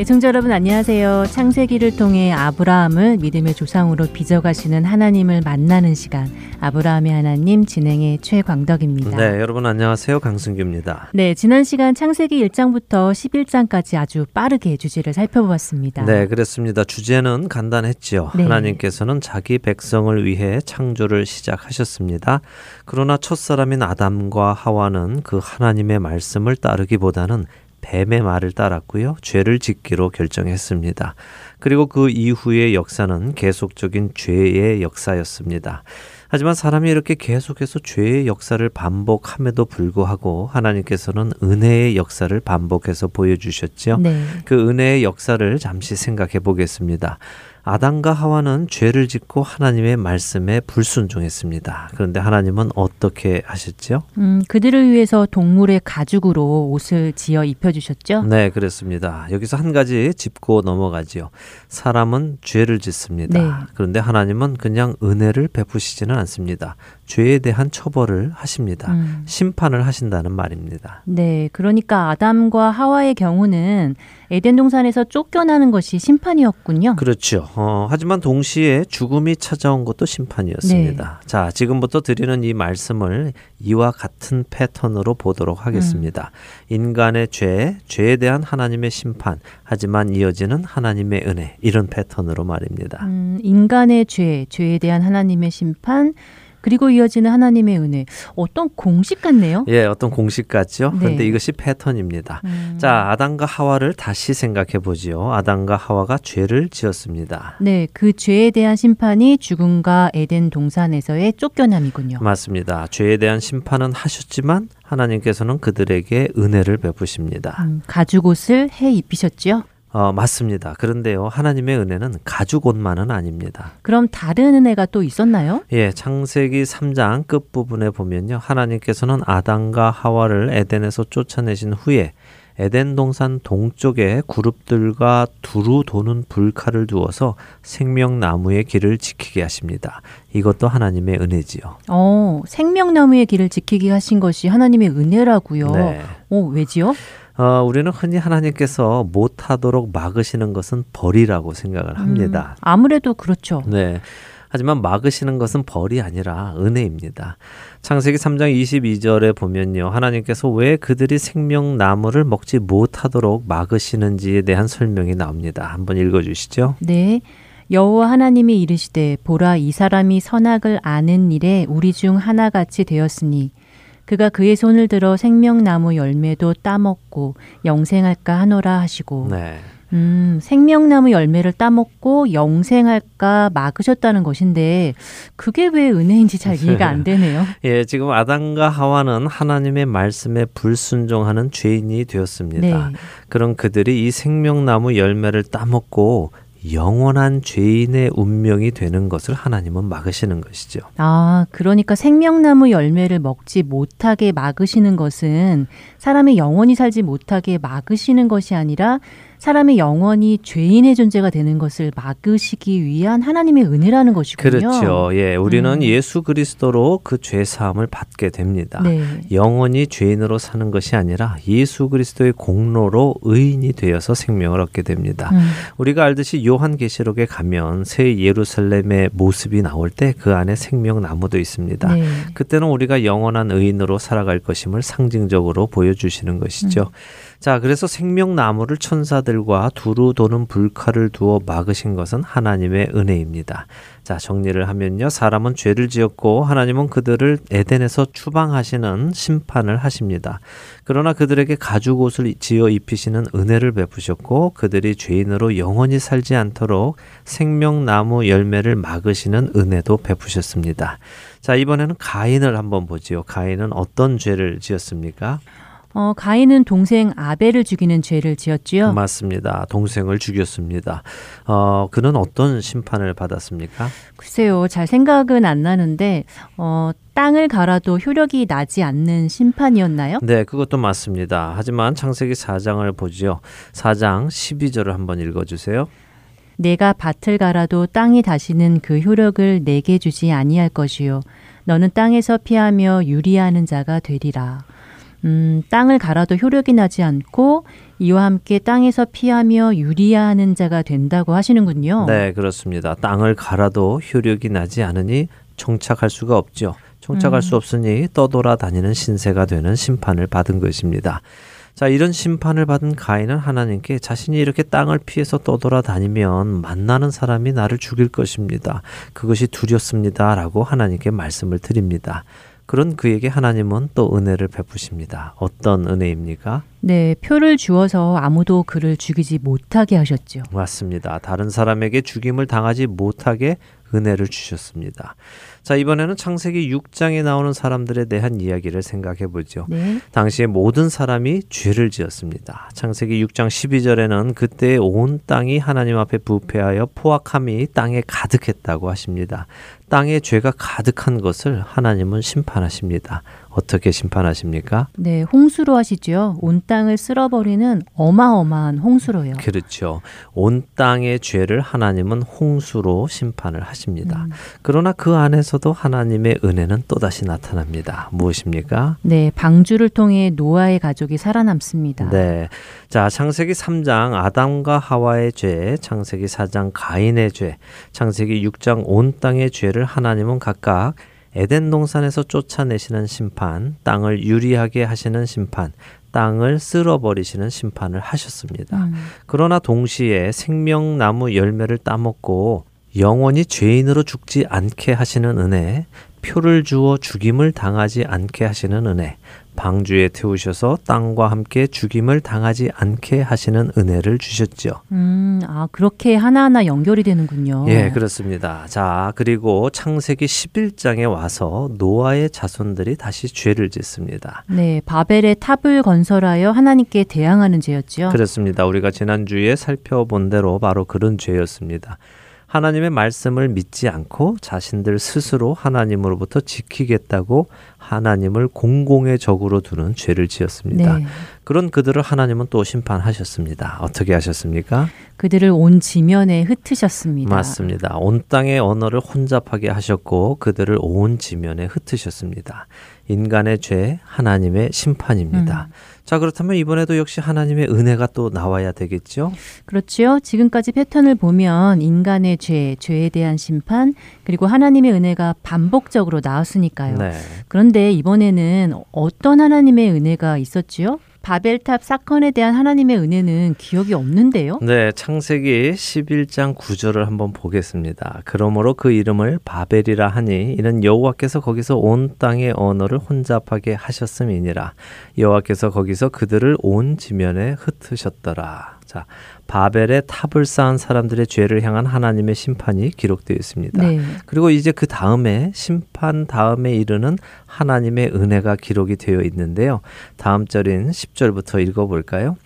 애청자 여러분 안녕하세요. 창세기를 통해 아브라함을 믿음의 조상으로 빚어가시는 하나님을 만나는 시간, 아브라함의 하나님 진행의 최광덕입니다. 네, 여러분 안녕하세요. 강승규입니다. 네, 지난 시간 창세기 1장부터 11장까지 아주 빠르게 주제를 살펴보았습니다. 네, 그렇습니다. 주제는 간단했지요. 네. 하나님께서는 자기 백성을 위해 창조를 시작하셨습니다. 그러나 첫사람인 아담과 하와는 그 하나님의 말씀을 따르기보다는 뱀의 말을 따랐고요. 죄를 짓기로 결정했습니다. 그리고 그 이후의 역사는 계속적인 죄의 역사였습니다. 하지만 사람이 이렇게 계속해서 죄의 역사를 반복함에도 불구하고 하나님께서는 은혜의 역사를 반복해서 보여주셨죠. 네. 그 은혜의 역사를 잠시 생각해 보겠습니다. 아담과 하와는 죄를 짓고 하나님의 말씀에 불순종했습니다. 그런데 하나님은 어떻게 하셨죠? 그들을 위해서 동물의 가죽으로 옷을 지어 입혀주셨죠? 네, 그렇습니다. 여기서 한 가지 짚고 넘어가지요. 사람은 죄를 짓습니다. 네. 그런데 하나님은 그냥 은혜를 베푸시지는 않습니다. 죄에 대한 처벌을 하십니다. 심판을 하신다는 말입니다. 네, 그러니까 아담과 하와의 경우는 에덴 동산에서 쫓겨나는 것이 심판이었군요. 그렇죠. 하지만 동시에 죽음이 찾아온 것도 심판이었습니다. 네. 자, 지금부터 드리는 이 말씀을 이와 같은 패턴으로 보도록 하겠습니다. 인간의 죄에 대한 하나님의 심판, 하지만 이어지는 하나님의 은혜, 이런 패턴으로 말입니다. 인간의 죄에 대한 하나님의 심판, 그리고 이어지는 하나님의 은혜. 어떤 공식 같네요. 예, 어떤 공식 같죠. 네. 그런데 이것이 패턴입니다. 자, 아담과 하와를 다시 생각해 보지요. 아담과 하와가 죄를 지었습니다. 네, 그 죄에 대한 심판이 죽음과 에덴 동산에서의 쫓겨남이군요. 맞습니다. 죄에 대한 심판은 하셨지만 하나님께서는 그들에게 은혜를 베푸십니다. 가죽옷을 해 입히셨지요? 맞습니다. 그런데요, 하나님의 은혜는 가죽 옷만은 아닙니다. 그럼 다른 은혜가 또 있었나요? 예, 창세기 3장 끝부분에 보면요, 하나님께서는 아담과 하와를 에덴에서 쫓아내신 후에 에덴 동산 동쪽에 그룹들과 두루 도는 불칼을 두어서 생명나무의 길을 지키게 하십니다. 이것도 하나님의 은혜지요. 생명나무의 길을 지키게 하신 것이 하나님의 은혜라고요? 네. 왜지요? 우리는 흔히 하나님께서 못하도록 막으시는 것은 벌이라고 생각을 합니다. 아무래도 그렇죠. 네. 하지만 막으시는 것은 벌이 아니라 은혜입니다. 창세기 3장 22절에 보면요, 하나님께서 왜 그들이 생명나무를 먹지 못하도록 막으시는지에 대한 설명이 나옵니다. 한번 읽어주시죠. 네. 여호와 하나님이 이르시되, 보라, 이 사람이 선악을 아는 일에 우리 중 하나같이 되었으니 그가 그의 손을 들어 생명나무 열매도 따먹고 영생할까 하노라 하시고. 네. 생명나무 열매를 따먹고 영생할까 막으셨다는 것인데 그게 왜 은혜인지 잘 이해가 안 되네요. 예, 지금 아담과 하와는 하나님의 말씀에 불순종하는 죄인이 되었습니다. 네. 그럼 그들이 이 생명나무 열매를 따먹고 영원한 죄인의 운명이 되는 것을 하나님은 막으시는 것이죠. 그러니까 생명나무 열매를 먹지 못하게 막으시는 것은 사람의 영원히 살지 못하게 막으시는 것이 아니라 사람의 영원히 죄인의 존재가 되는 것을 막으시기 위한 하나님의 은혜라는 것이군요. 그렇죠. 예, 우리는 예수 그리스도로 그 죄사함을 받게 됩니다. 네. 영원히 죄인으로 사는 것이 아니라 예수 그리스도의 공로로 의인이 되어서 생명을 얻게 됩니다. 우리가 알듯이 요한계시록에 가면 새 예루살렘의 모습이 나올 때 그 안에 생명나무도 있습니다. 네. 그때는 우리가 영원한 의인으로 살아갈 것임을 상징적으로 보여주시는 것이죠. 자, 그래서 생명나무를 천사들과 두루 도는 불칼을 두어 막으신 것은 하나님의 은혜입니다. 자, 정리를 하면요. 사람은 죄를 지었고 하나님은 그들을 에덴에서 추방하시는 심판을 하십니다. 그러나 그들에게 가죽 옷을 지어 입히시는 은혜를 베푸셨고 그들이 죄인으로 영원히 살지 않도록 생명나무 열매를 막으시는 은혜도 베푸셨습니다. 자, 이번에는 가인을 한번 보지요. 가인은 어떤 죄를 지었습니까? 가인은 동생 아벨을 죽이는 죄를 지었지요? 맞습니다. 동생을 죽였습니다. 그는 어떤 심판을 받았습니까? 글쎄요. 잘 생각은 안 나는데 땅을 갈아도 효력이 나지 않는 심판이었나요? 네, 그것도 맞습니다. 하지만 창세기 4장을 보지요. 4장 12절을 한번 읽어주세요. 내가 밭을 갈아도 땅이 다시는 그 효력을 내게 주지 아니할 것이요. 너는 땅에서 피하며 유리하는 자가 되리라. 땅을 갈아도 효력이 나지 않고 이와 함께 땅에서 피하며 유리하는 자가 된다고 하시는군요. 네, 그렇습니다. 땅을 갈아도 효력이 나지 않으니 정착할 수가 없죠. 정착할 수 없으니 떠돌아다니는 신세가 되는 심판을 받은 것입니다. 자, 이런 심판을 받은 가인은 하나님께 자신이 이렇게 땅을 피해서 떠돌아다니면 만나는 사람이 나를 죽일 것입니다. 그것이 두렵습니다. 라고 하나님께 말씀을 드립니다. 그런 그에게 하나님은 또 은혜를 베푸십니다. 어떤 은혜입니까? 네, 표를 주어서 아무도 그를 죽이지 못하게 하셨죠. 맞습니다. 다른 사람에게 죽임을 당하지 못하게 은혜를 주셨습니다. 자, 이번에는 창세기 6장에 나오는 사람들에 대한 이야기를 생각해 보죠. 네. 당시에 모든 사람이 죄를 지었습니다. 창세기 6장 12절에는 그때 온 땅이 하나님 앞에 부패하여 포악함이 땅에 가득했다고 하십니다. 땅에 죄가 가득한 것을 하나님은 심판하십니다. 어떻게 심판하십니까? 네, 홍수로 하시죠. 온 땅을 쓸어버리는 어마어마한 홍수로요. 그렇죠. 온 땅의 죄를 하나님은 홍수로 심판을 하십니다. 그러나 그 안에서도 하나님의 은혜는 또다시 나타납니다. 무엇입니까? 네, 방주를 통해 노아의 가족이 살아남습니다. 네, 자, 창세기 3장 아담과 하와의 죄, 창세기 4장 가인의 죄, 창세기 6장 온 땅의 죄를 하나님은 각각 에덴 동산에서 쫓아내시는 심판, 땅을 유리하게 하시는 심판, 땅을 쓸어버리시는 심판을 하셨습니다. 그러나 동시에 생명나무 열매를 따먹고 영원히 죄인으로 죽지 않게 하시는 은혜, 표를 주어 죽임을 당하지 않게 하시는 은혜, 방주에 태우셔서 땅과 함께 죽임을 당하지 않게 하시는 은혜를 주셨죠. 그렇게 하나하나 연결이 되는군요. 예, 그렇습니다. 자, 그리고 창세기 11장에 와서 노아의 자손들이 다시 죄를 짓습니다. 네, 바벨의 탑을 건설하여 하나님께 대항하는 죄였죠. 그렇습니다. 우리가 지난주에 살펴본 대로 바로 그런 죄였습니다. 하나님의 말씀을 믿지 않고 자신들 스스로 하나님으로부터 지키겠다고 하나님을 공공의 적으로 두는 죄를 지었습니다. 네. 그런 그들을 하나님은 또 심판하셨습니다. 어떻게 하셨습니까? 그들을 온 지면에 흩으셨습니다. 맞습니다. 온 땅의 언어를 혼잡하게 하셨고 그들을 온 지면에 흩으셨습니다. 인간의 죄, 하나님의 심판입니다. 자, 그렇다면 이번에도 역시 하나님의 은혜가 또 나와야 되겠죠? 그렇죠. 지금까지 패턴을 보면 인간의 죄, 죄에 대한 심판, 그리고 하나님의 은혜가 반복적으로 나왔으니까요. 네. 그런데 이번에는 어떤 하나님의 은혜가 있었지요? 바벨탑 사건에 대한 하나님의 은혜는 기억이 없는데요. 네, 창세기 11장 9절을 한번 보겠습니다. 그러므로 그 이름을 바벨이라 하니 이는 여호와께서 거기서 온 땅의 언어를 혼잡하게 하셨음이니라. 여호와께서 거기서 그들을 온 지면에 흩으셨더라. 자, 바벨의 탑을 쌓은 사람들의 죄를 향한 하나님의 심판이 기록되어 있습니다. 네. 그리고 이제 그 다음에 심판 다음에 이르는 하나님의 은혜가 기록이 되어 있는데요. 다음 절인 10절부터 읽어볼까요?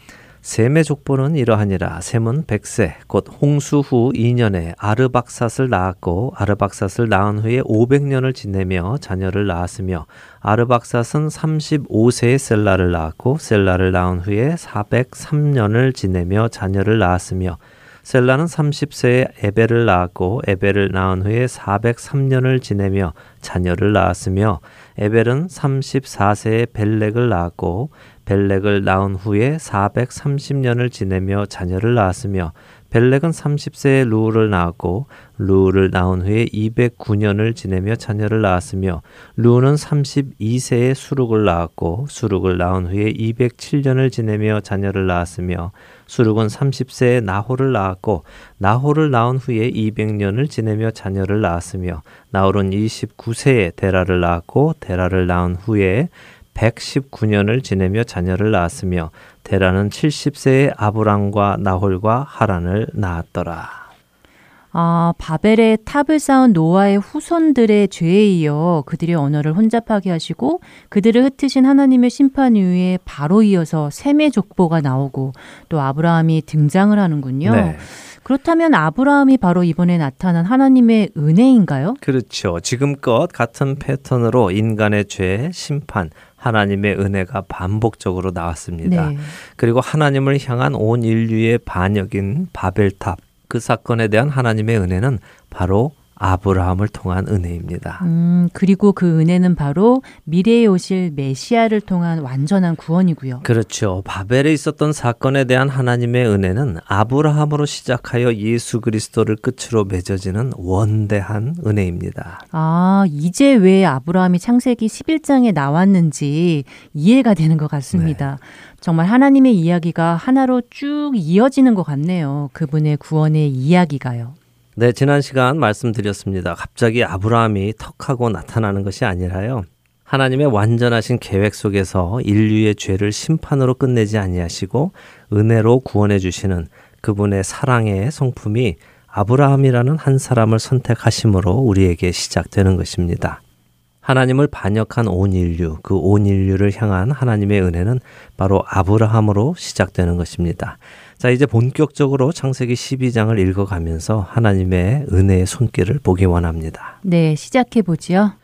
셈의 족보는 이러하니라. 셈은 100세 곧 홍수 후 2년에 아르박삿을 낳았고 아르박삿을 낳은 후에 500년을 지내며 자녀를 낳았으며 아르박삿은 35세에 셀라를 낳았고 셀라를 낳은 후에 403년을 지내며 자녀를 낳았으며 셀라는 30세에 에벨을 낳았고 에벨을 낳은 후에 403년을 지내며 자녀를 낳았으며 에벨은 34세에 벨렉을 낳았고 벨렉을 낳은 후에 430년을 지내며 자녀를 낳았으며 벨렉은 30세에 루우를 낳았고 루우를 낳은 후에 209년을 지내며 자녀를 낳았으며 루우는 32세에 수룩을 낳았고 수룩을 낳은 후에 207년을 지내며 자녀를 낳았으며 수룩은 30세에 나홀을 낳았고 나홀을 낳은 후에 200년을 지내며 자녀를 낳았으며 나홀은 29세에 데라를 낳았고 데라를 낳은 후에 119년을 지내며 자녀를 낳았으며 데라는 70세에 아브람과 나홀과 하란을 낳았더라. 아, 바벨에 탑을 쌓은 노아의 후손들의 죄에 이어 그들의 언어를 혼잡하게 하시고 그들을 흩으신 하나님의 심판 이후에 바로 이어서 셈의 족보가 나오고 또 아브라함이 등장을 하는군요. 네. 그렇다면 아브라함이 바로 이번에 나타난 하나님의 은혜인가요? 그렇죠. 지금껏 같은 패턴으로 인간의 죄, 심판, 하나님의 은혜가 반복적으로 나왔습니다. 네. 그리고 하나님을 향한 온 인류의 반역인 바벨탑, 그 사건에 대한 하나님의 은혜는 바로 아브라함을 통한 은혜입니다. 그리고 그 은혜는 바로 미래에 오실 메시아를 통한 완전한 구원이고요. 그렇죠. 바벨에 있었던 사건에 대한 하나님의 은혜는 아브라함으로 시작하여 예수 그리스도를 끝으로 맺어지는 원대한 은혜입니다. 아, 이제 왜 아브라함이 창세기 11장에 나왔는지 이해가 되는 것 같습니다. 네. 정말 하나님의 이야기가 하나로 쭉 이어지는 것 같네요. 그분의 구원의 이야기가요. 네, 지난 시간 말씀드렸습니다. 갑자기 아브라함이 턱하고 나타나는 것이 아니라요. 하나님의 완전하신 계획 속에서 인류의 죄를 심판으로 끝내지 아니하시고 은혜로 구원해 주시는 그분의 사랑의 성품이 아브라함이라는 한 사람을 선택하심으로 우리에게 시작되는 것입니다. 하나님을 반역한 온 인류, 그 온 인류를 향한 하나님의 은혜는 바로 아브라함으로 시작되는 것입니다. 자, 이제 본격적으로 창세기 12장을 읽어가면서 하나님의 은혜의 손길을 보기 원합니다. 네, 시작해보지요.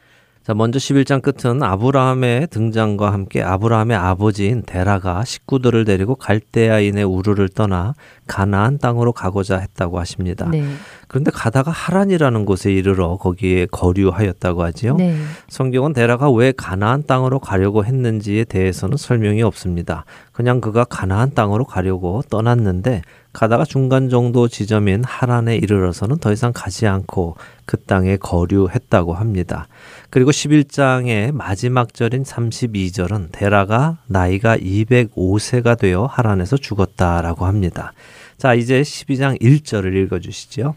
자, 먼저 11장 끝은 아브라함의 등장과 함께 아브라함의 아버지인 데라가 식구들을 데리고 갈대아인의 우르를 떠나 가나안 땅으로 가고자 했다고 하십니다. 네. 그런데 가다가 하란이라는 곳에 이르러 거기에 거류하였다고 하지요. 네. 성경은 데라가 왜 가나안 땅으로 가려고 했는지에 대해서는 설명이 없습니다. 그냥 그가 가나안 땅으로 가려고 떠났는데 가다가 중간 정도 지점인 하란에 이르러서는 더 이상 가지 않고 그 땅에 거류했다고 합니다. 그리고 11장의 마지막 절인 32절은 데라가 나이가 205세가 되어 하란에서 죽었다라고 합니다. 자, 이제 12장 1절을 읽어주시죠.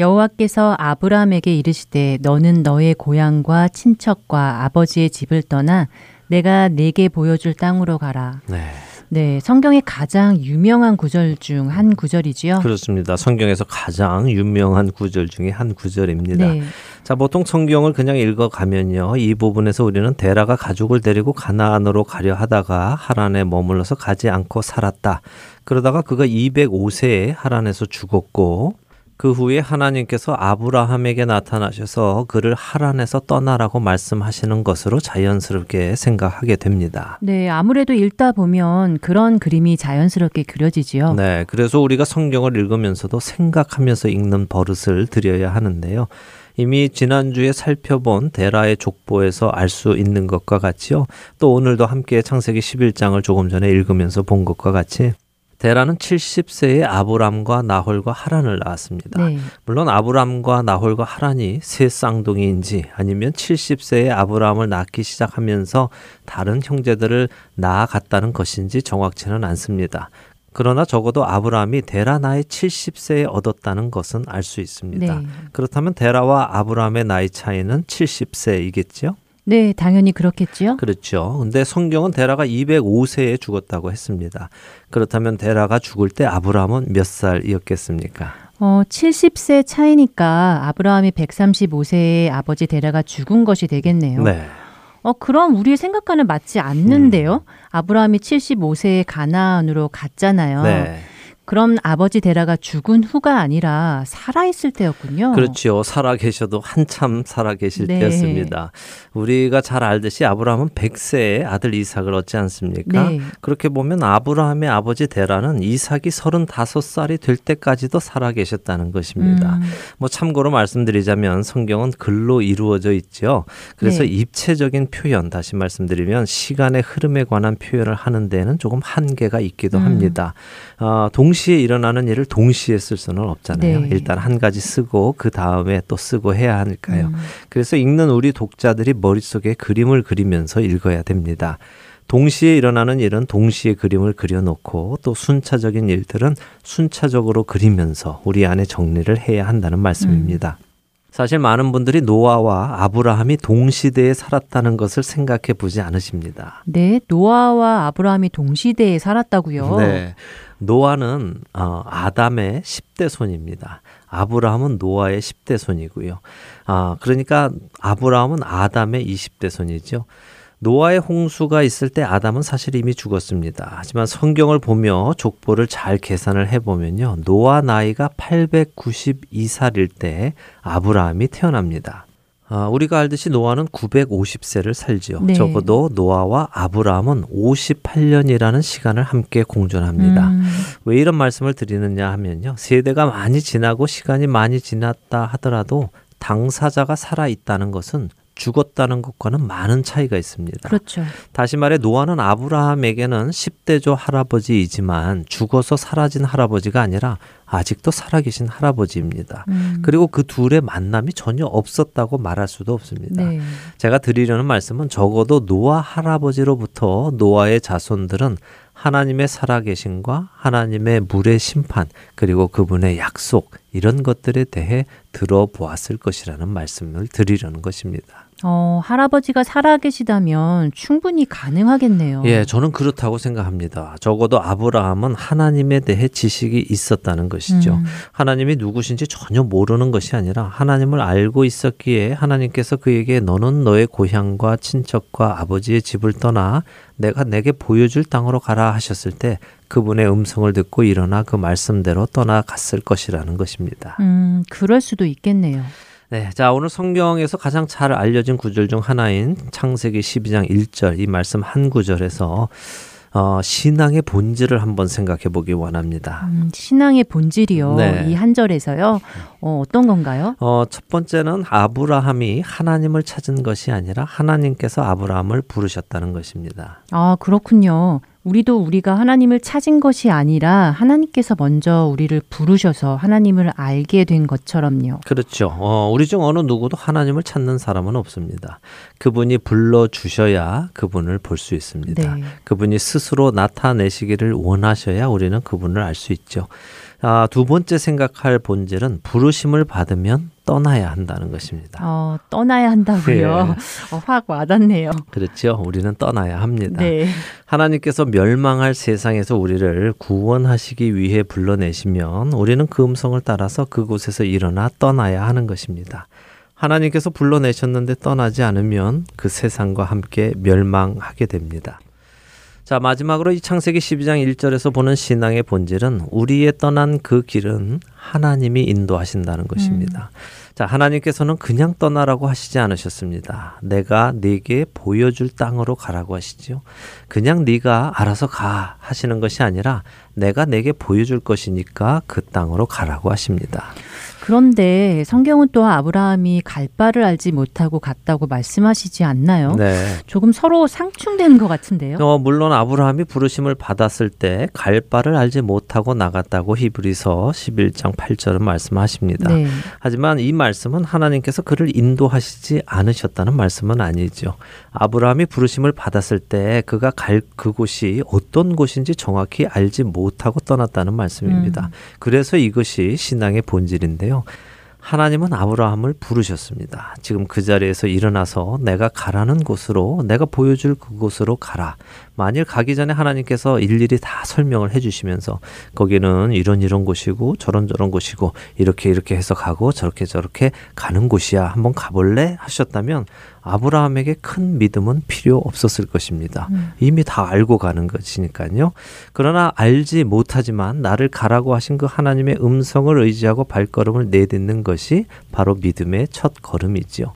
여호와께서 아브라함에게 이르시되 너는 너의 고향과 친척과 아버지의 집을 떠나 내가 네게 보여줄 땅으로 가라. 네. 네, 성경의 가장 유명한 구절 중 한 구절이지요. 그렇습니다. 성경에서 가장 유명한 구절 중에 한 구절입니다. 네. 자, 보통 성경을 그냥 읽어가면요. 이 부분에서 우리는 데라가 가족을 데리고 가나안으로 가려 하다가 하란에 머물러서 가지 않고 살았다. 그러다가 그가 205세에 하란에서 죽었고 그 후에 하나님께서 아브라함에게 나타나셔서 그를 하란에서 떠나라고 말씀하시는 것으로 자연스럽게 생각하게 됩니다. 네, 아무래도 읽다 보면 그런 그림이 자연스럽게 그려지지요. 네, 그래서 우리가 성경을 읽으면서도 생각하면서 읽는 버릇을 들여야 하는데요. 이미 지난주에 살펴본 데라의 족보에서 알 수 있는 것과 같이요. 또 오늘도 함께 창세기 11장을 조금 전에 읽으면서 본 것과 같이 데라는 70세에 아브람과 나홀과 하란을 낳았습니다. 네. 물론 아브람과 나홀과 하란이 새 쌍둥이인지 아니면 70세에 아브람을 낳기 시작하면서 다른 형제들을 낳아갔다는 것인지 정확치는 않습니다. 그러나 적어도 아브람이 데라 나이 70세에 얻었다는 것은 알 수 있습니다. 네. 그렇다면 데라와 아브람의 나이 차이는 70세이겠죠? 네, 당연히 그렇겠지요. 그렇죠. 근데 성경은 데라가 205세에 죽었다고 했습니다. 그렇다면 데라가 죽을 때 아브라함은 몇 살이었겠습니까? 70세 차이니까 아브라함이 135세에 아버지 데라가 죽은 것이 되겠네요. 네. 그럼 우리의 생각과는 맞지 않는데요. 아브라함이 75세에 가나안으로 갔잖아요. 네. 그럼 아버지 데라가 죽은 후가 아니라 살아있을 때였군요. 그렇죠. 살아계셔도 한참 살아계실 네. 때였습니다. 우리가 잘 알듯이 아브라함은 100세에 아들 이삭을 얻지 않습니까? 네. 그렇게 보면 아브라함의 아버지 데라는 이삭이 35살이 될 때까지도 살아계셨다는 것입니다. 뭐 참고로 말씀드리자면 성경은 글로 이루어져 있죠. 그래서 네. 입체적인 표현, 다시 말씀드리면 시간의 흐름에 관한 표현을 하는 데에는 조금 한계가 있기도 합니다. 동시에 일어나는 일을 동시에 쓸 수는 없잖아요. 네. 일단 한 가지 쓰고 그 다음에 또 쓰고 해야 하니까요. 그래서 읽는 우리 독자들이 머릿속에 그림을 그리면서 읽어야 됩니다. 동시에 일어나는 일은 동시에 그림을 그려놓고 또 순차적인 일들은 순차적으로 그리면서 우리 안에 정리를 해야 한다는 말씀입니다. 사실 많은 분들이 노아와 아브라함이 동시대에 살았다는 것을 생각해 보지 않으십니다. 네, 노아와 아브라함이 동시대에 살았다고요? 네, 노아는 아담의 10대 손입니다. 아브라함은 노아의 10대 손이고요. 그러니까 아브라함은 아담의 20대 손이죠. 노아의 홍수가 있을 때 아담은 사실 이미 죽었습니다. 하지만 성경을 보며 족보를 잘 계산을 해보면요. 노아 나이가 892살일 때 아브라함이 태어납니다. 우리가 알듯이 노아는 950세를 살죠. 네. 적어도 노아와 아브라함은 58년이라는 시간을 함께 공존합니다. 왜 이런 말씀을 드리느냐 하면요. 세대가 많이 지나고 시간이 많이 지났다 하더라도 당사자가 살아있다는 것은 죽었다는 것과는 많은 차이가 있습니다. 그렇죠. 다시 말해 노아는 아브라함에게는 10대조 할아버지이지만 죽어서 사라진 할아버지가 아니라 아직도 살아계신 할아버지입니다. 그리고 그 둘의 만남이 전혀 없었다고 말할 수도 없습니다. 네. 제가 드리려는 말씀은 적어도 노아 할아버지로부터 노아의 자손들은 하나님의 살아계신과 하나님의 물의 심판 그리고 그분의 약속 이런 것들에 대해 들어보았을 것이라는 말씀을 드리려는 것입니다. 할아버지가 살아계시다면 충분히 가능하겠네요. 예, 저는 그렇다고 생각합니다. 적어도 아브라함은 하나님에 대해 지식이 있었다는 것이죠. 하나님이 누구신지 전혀 모르는 것이 아니라 하나님을 알고 있었기에 하나님께서 그에게 너는 너의 고향과 친척과 아버지의 집을 떠나 내게 보여줄 땅으로 가라 하셨을 때 그분의 음성을 듣고 일어나 그 말씀대로 떠나갔을 것이라는 것입니다. 그럴 수도 있겠네요. 네, 자 오늘 성경에서 가장 잘 알려진 구절 중 하나인 창세기 12장 1절 이 말씀 한 구절에서 신앙의 본질을 한번 생각해 보기 원합니다. 신앙의 본질이요. 네. 이 한 절에서요. 어떤 건가요? 첫 번째는 아브라함이 하나님을 찾은 것이 아니라 하나님께서 아브라함을 부르셨다는 것입니다. 아, 그렇군요. 우리가 하나님을 찾은 것이 아니라 하나님께서 먼저 우리를 부르셔서 하나님을 알게 된 것처럼요. 그렇죠. 우리 중 어느 누구도 하나님을 찾는 사람은 없습니다. 그분이 불러주셔야 그분을 볼 수 있습니다. 네. 그분이 스스로 나타내시기를 원하셔야 우리는 그분을 알 수 있죠. 두 번째 생각할 본질은 부르심을 받으면 떠나야 한다는 것입니다. 떠나야 한다고요? 네. 확 와닿네요. 그렇죠. 우리는 떠나야 합니다. 네. 하나님께서 멸망할 세상에서 우리를 구원하시기 위해 불러내시면 우리는 그 음성을 따라서 그곳에서 일어나 떠나야 하는 것입니다. 하나님께서 불러내셨는데 떠나지 않으면 그 세상과 함께 멸망하게 됩니다. 자, 마지막으로 이 창세기 12장 1절에서 보는 신앙의 본질은 우리의 떠난 그 길은 하나님이 인도하신다는 것입니다. 자, 하나님께서는 그냥 떠나라고 하시지 않으셨습니다. 내가 네게 보여줄 땅으로 가라고 하시죠. 그냥 네가 알아서 가 하시는 것이 아니라 내가 네게 보여줄 것이니까 그 땅으로 가라고 하십니다. 그런데 성경은 또 아브라함이 갈 바를 알지 못하고 갔다고 말씀하시지 않나요? 네. 조금 서로 상충되는 것 같은데요. 물론 아브라함이 부르심을 받았을 때 갈 바를 알지 못하고 나갔다고 히브리서 11장 8절은 말씀하십니다. 네. 하지만 이 말씀은 하나님께서 그를 인도하시지 않으셨다는 말씀은 아니죠. 아브라함이 부르심을 받았을 때 그가 갈 그곳이 어떤 곳인지 정확히 알지 못하고 떠났다는 말씀입니다. 그래서 이것이 신앙의 본질인데요. 하나님은 아브라함을 부르셨습니다. 지금 그 자리에서 일어나서 내가 가라는 곳으로, 내가 보여줄 그곳으로 가라. 만일 가기 전에 하나님께서 일일이 다 설명을 해주시면서 거기는 이런 곳이고 저런 곳이고 이렇게 해서 가고 저렇게 가는 곳이야. 한번 가볼래? 하셨다면 아브라함에게 큰 믿음은 필요 없었을 것입니다. 이미 다 알고 가는 것이니까요. 그러나 알지 못하지만 나를 가라고 하신 그 하나님의 음성을 의지하고 발걸음을 내딛는 것이 바로 믿음의 첫 걸음이지요.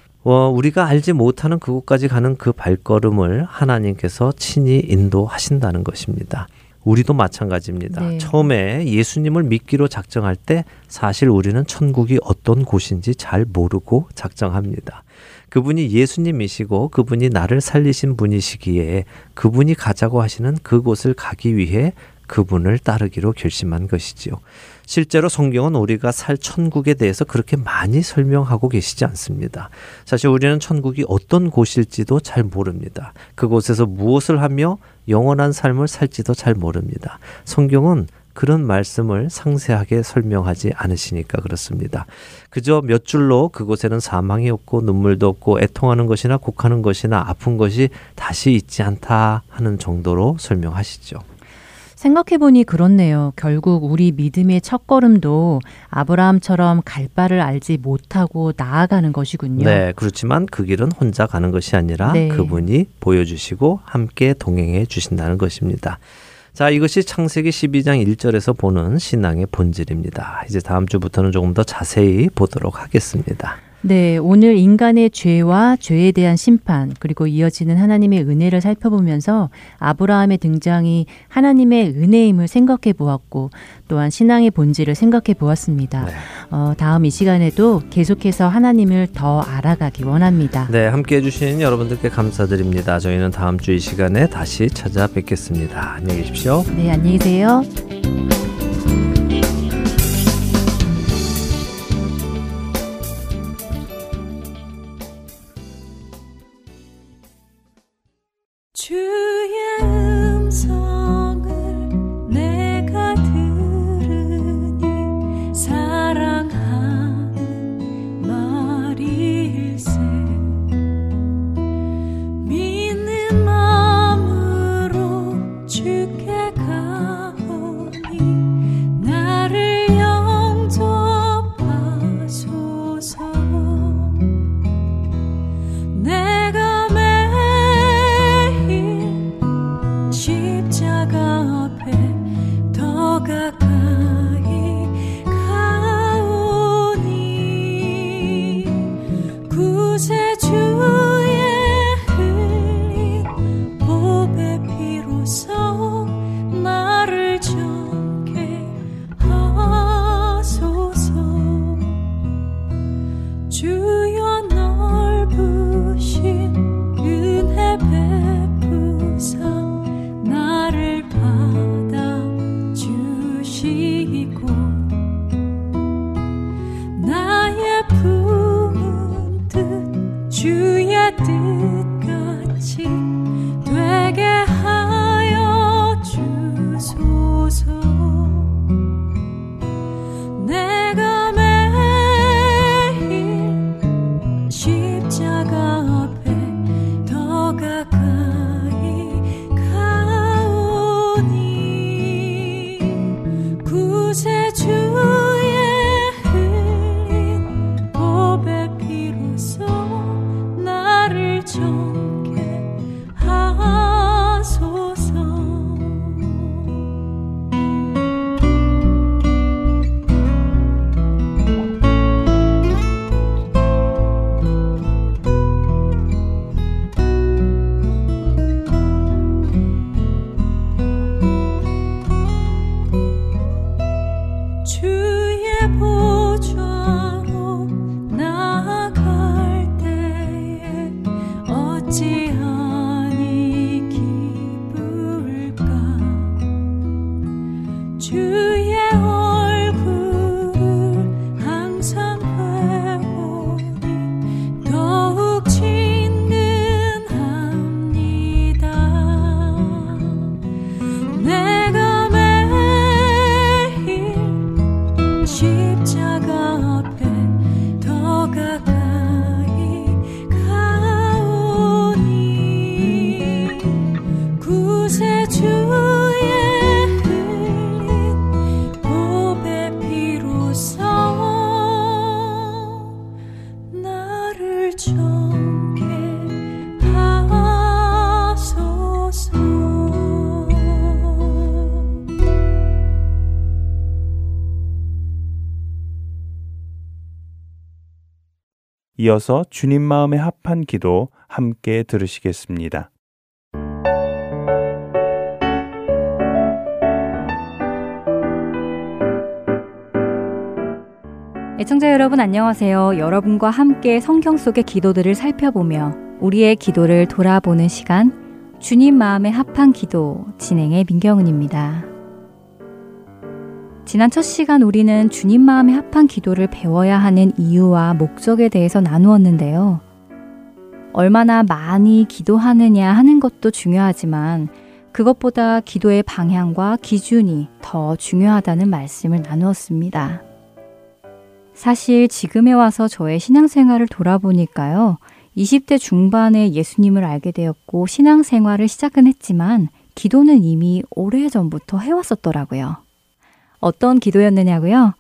우리가 알지 못하는 그곳까지 가는 그 발걸음을 하나님께서 친히 인도하신다는 것입니다. 우리도 마찬가지입니다. 네. 처음에 예수님을 믿기로 작정할 때 사실 우리는 천국이 어떤 곳인지 잘 모르고 작정합니다. 그분이 예수님이시고 그분이 나를 살리신 분이시기에 그분이 가자고 하시는 그곳을 가기 위해 그분을 따르기로 결심한 것이지요. 실제로 성경은 우리가 살 천국에 대해서 그렇게 많이 설명하고 계시지 않습니다. 사실 우리는 천국이 어떤 곳일지도 잘 모릅니다. 그곳에서 무엇을 하며 영원한 삶을 살지도 잘 모릅니다. 성경은 그런 말씀을 상세하게 설명하지 않으시니까 그렇습니다. 그저 몇 줄로 그곳에는 사망이 없고 눈물도 없고 애통하는 것이나 곡하는 것이나 아픈 것이 다시 있지 않다 하는 정도로 설명하시죠. 생각해보니 그렇네요. 결국 우리 믿음의 첫걸음도 아브라함처럼 갈 바를 알지 못하고 나아가는 것이군요. 네, 그렇지만 그 길은 혼자 가는 것이 아니라 네. 그분이 보여주시고 함께 동행해 주신다는 것입니다. 자, 이것이 창세기 12장 1절에서 보는 신앙의 본질입니다. 이제 다음 주부터는 조금 더 자세히 보도록 하겠습니다. 네, 오늘 인간의 죄와 죄에 대한 심판 그리고 이어지는 하나님의 은혜를 살펴보면서 아브라함의 등장이 하나님의 은혜임을 생각해 보았고 또한 신앙의 본질을 생각해 보았습니다. 네. 다음 이 시간에도 계속해서 하나님을 더 알아가기 원합니다. 네, 함께해 주신 여러분들께 감사드립니다. 저희는 다음 주 이 시간에 다시 찾아뵙겠습니다. 안녕히 계십시오. 네, 안녕히 계세요. 주의 음성을 내가 들으니 사랑하는 말일세 믿는 마음으로 주께 가오니 나를 영접하소서 가까이 가오니 구세주의 흘린 보배 피로써 나를 적게 하소서 주여 넓으신 은혜 베푸사 나를 나의 품은 뜻 주의 뜻같이 되게 하여 주소서 내가 매일 십자가 앞에 더 가까이 가오니 구세주 십자가 앞에 이어서 주님 마음에 합한 기도 함께 들으시겠습니다. 애청자 여러분 안녕하세요. 여러분과 함께 성경 속의 기도들을 살펴보며 우리의 기도를 돌아보는 시간, 주님 마음에 합한 기도, 진행의 민경은입니다. 지난 첫 시간 우리는 주님 마음에 합한 기도를 배워야 하는 이유와 목적에 대해서 나누었는데요. 얼마나 많이 기도하느냐 하는 것도 중요하지만 그것보다 기도의 방향과 기준이 더 중요하다는 말씀을 나누었습니다. 사실 지금에 와서 저의 신앙생활을 돌아보니까요. 20대 중반에 예수님을 알게 되었고 신앙생활을 시작은 했지만 기도는 이미 오래전부터 해왔었더라고요. 어떤 기도였느냐고요?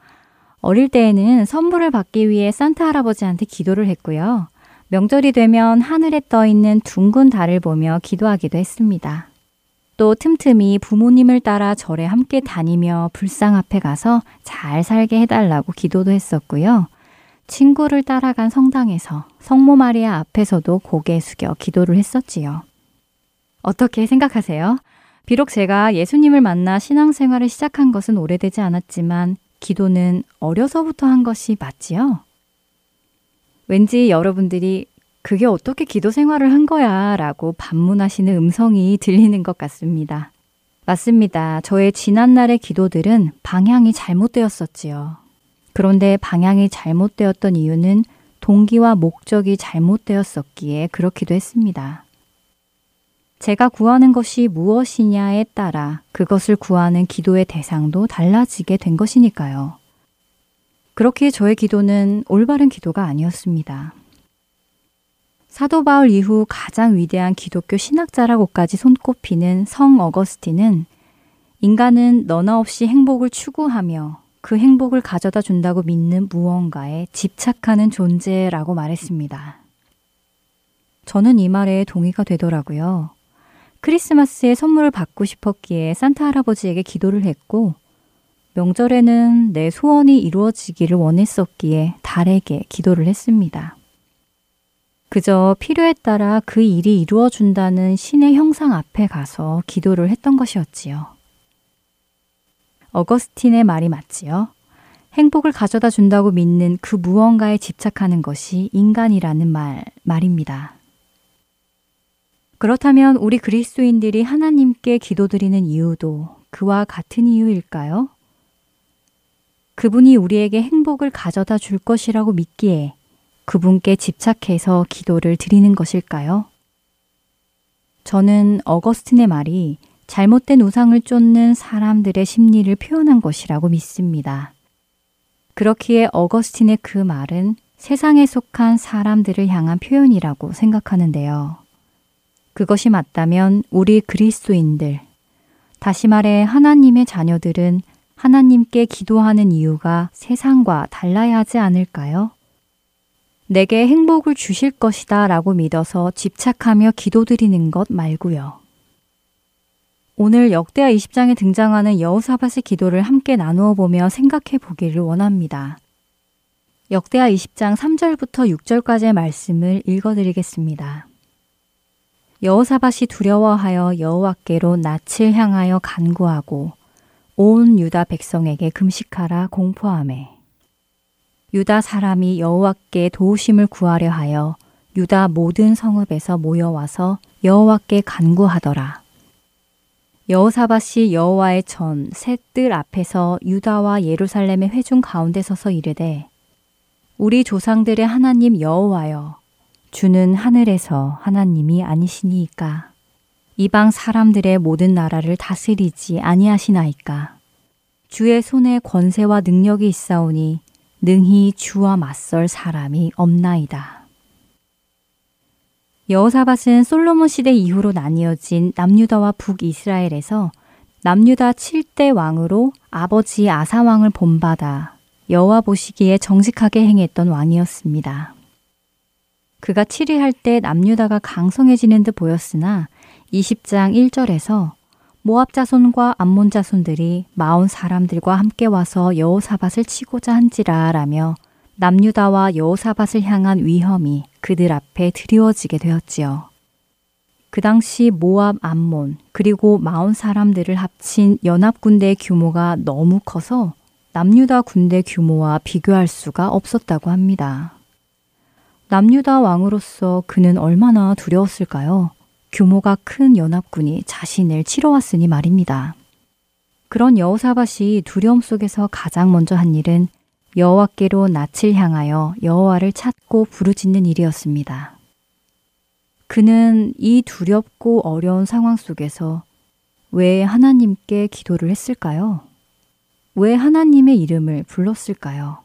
어릴 때에는 선물을 받기 위해 산타 할아버지한테 기도를 했고요. 명절이 되면 하늘에 떠있는 둥근 달을 보며 기도하기도 했습니다. 또 틈틈이 부모님을 따라 절에 함께 다니며 불상 앞에 가서 잘 살게 해달라고 기도도 했었고요. 친구를 따라간 성당에서 성모 마리아 앞에서도 고개 숙여 기도를 했었지요. 어떻게 생각하세요? 비록 제가 예수님을 만나 신앙생활을 시작한 것은 오래되지 않았지만 기도는 어려서부터 한 것이 맞지요? 왠지 여러분들이 그게 어떻게 기도 생활을 한 거야 라고 반문하시는 음성이 들리는 것 같습니다. 맞습니다. 저의 지난날의 기도들은 방향이 잘못되었었지요. 그런데 방향이 잘못되었던 이유는 동기와 목적이 잘못되었었기에 그렇기도 했습니다. 제가 구하는 것이 무엇이냐에 따라 그것을 구하는 기도의 대상도 달라지게 된 것이니까요. 그렇기에 저의 기도는 올바른 기도가 아니었습니다. 사도 바울 이후 가장 위대한 기독교 신학자라고까지 손꼽히는 성 어거스틴은 인간은 너나 없이 행복을 추구하며 그 행복을 가져다 준다고 믿는 무언가에 집착하는 존재라고 말했습니다. 저는 이 말에 동의가 되더라고요. 크리스마스에 선물을 받고 싶었기에 산타 할아버지에게 기도를 했고 명절에는 내 소원이 이루어지기를 원했었기에 달에게 기도를 했습니다. 그저 필요에 따라 그 일이 이루어준다는 신의 형상 앞에 가서 기도를 했던 것이었지요. 어거스틴의 말이 맞지요. 행복을 가져다 준다고 믿는 그 무언가에 집착하는 것이 인간이라는 말입니다. 그렇다면 우리 그리스도인들이 하나님께 기도드리는 이유도 그와 같은 이유일까요? 그분이 우리에게 행복을 가져다 줄 것이라고 믿기에 그분께 집착해서 기도를 드리는 것일까요? 저는 어거스틴의 말이 잘못된 우상을 쫓는 사람들의 심리를 표현한 것이라고 믿습니다. 그렇기에 어거스틴의 그 말은 세상에 속한 사람들을 향한 표현이라고 생각하는데요. 그것이 맞다면 우리 그리스도인들, 다시 말해 하나님의 자녀들은 하나님께 기도하는 이유가 세상과 달라야 하지 않을까요? 내게 행복을 주실 것이다 라고 믿어서 집착하며 기도드리는 것 말고요. 오늘 역대하 20장에 등장하는 여호사밧의 기도를 함께 나누어 보며 생각해 보기를 원합니다. 역대하 20장 3절부터 6절까지의 말씀을 읽어드리겠습니다. 여호사밧이 두려워하여 여호와께로 낯을 향하여 간구하고 온 유다 백성에게 금식하라 공포하며 유다 사람이 여호와께 도우심을 구하려 하여 유다 모든 성읍에서 모여와서 여호와께 간구하더라. 여호사밧이 여호와의 전 셋 뜰 앞에서 유다와 예루살렘의 회중 가운데 서서 이르되 우리 조상들의 하나님 여호와여 주는 하늘에서 하나님이 아니시니이까 이방 사람들의 모든 나라를 다스리지 아니하시나이까 주의 손에 권세와 능력이 있사오니 능히 주와 맞설 사람이 없나이다. 여호사밧은 솔로몬 시대 이후로 나뉘어진 남유다와 북이스라엘에서 남유다 7대 왕으로 아버지 아사 왕을 본받아 여호와 보시기에 정직하게 행했던 왕이었습니다. 그가 치리할 때 남유다가 강성해지는 듯 보였으나 20장 1절에서 모합 자손과 암몬 자손들이 마온 사람들과 함께 와서 여호사밧을 치고자 한지라 라며 남유다와 여호사밧을 향한 위험이 그들 앞에 드리워지게 되었지요. 그 당시 모합, 암몬 그리고 마온 사람들을 합친 연합군대의 규모가 너무 커서 남유다 군대 규모와 비교할 수가 없었다고 합니다. 남유다 왕으로서 그는 얼마나 두려웠을까요? 규모가 큰 연합군이 자신을 치러왔으니 말입니다. 그런 여호사밧이 두려움 속에서 가장 먼저 한 일은 여호와께로 낯을 향하여 여호와를 찾고 부르짖는 일이었습니다. 그는 이 두렵고 어려운 상황 속에서 왜 하나님께 기도를 했을까요? 왜 하나님의 이름을 불렀을까요?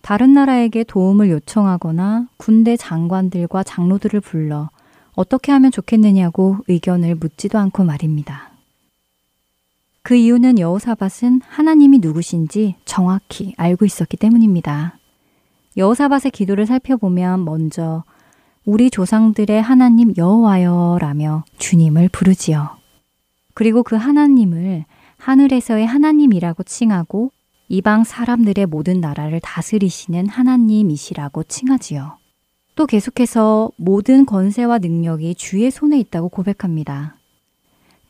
다른 나라에게 도움을 요청하거나 군대 장관들과 장로들을 불러 어떻게 하면 좋겠느냐고 의견을 묻지도 않고 말입니다. 그 이유는 여호사밧은 하나님이 누구신지 정확히 알고 있었기 때문입니다. 여호사밧의 기도를 살펴보면 먼저 우리 조상들의 하나님 여호와여 라며 주님을 부르지요. 그리고 그 하나님을 하늘에서의 하나님이라고 칭하고 이방 사람들의 모든 나라를 다스리시는 하나님이시라고 칭하지요. 또 계속해서 모든 권세와 능력이 주의 손에 있다고 고백합니다.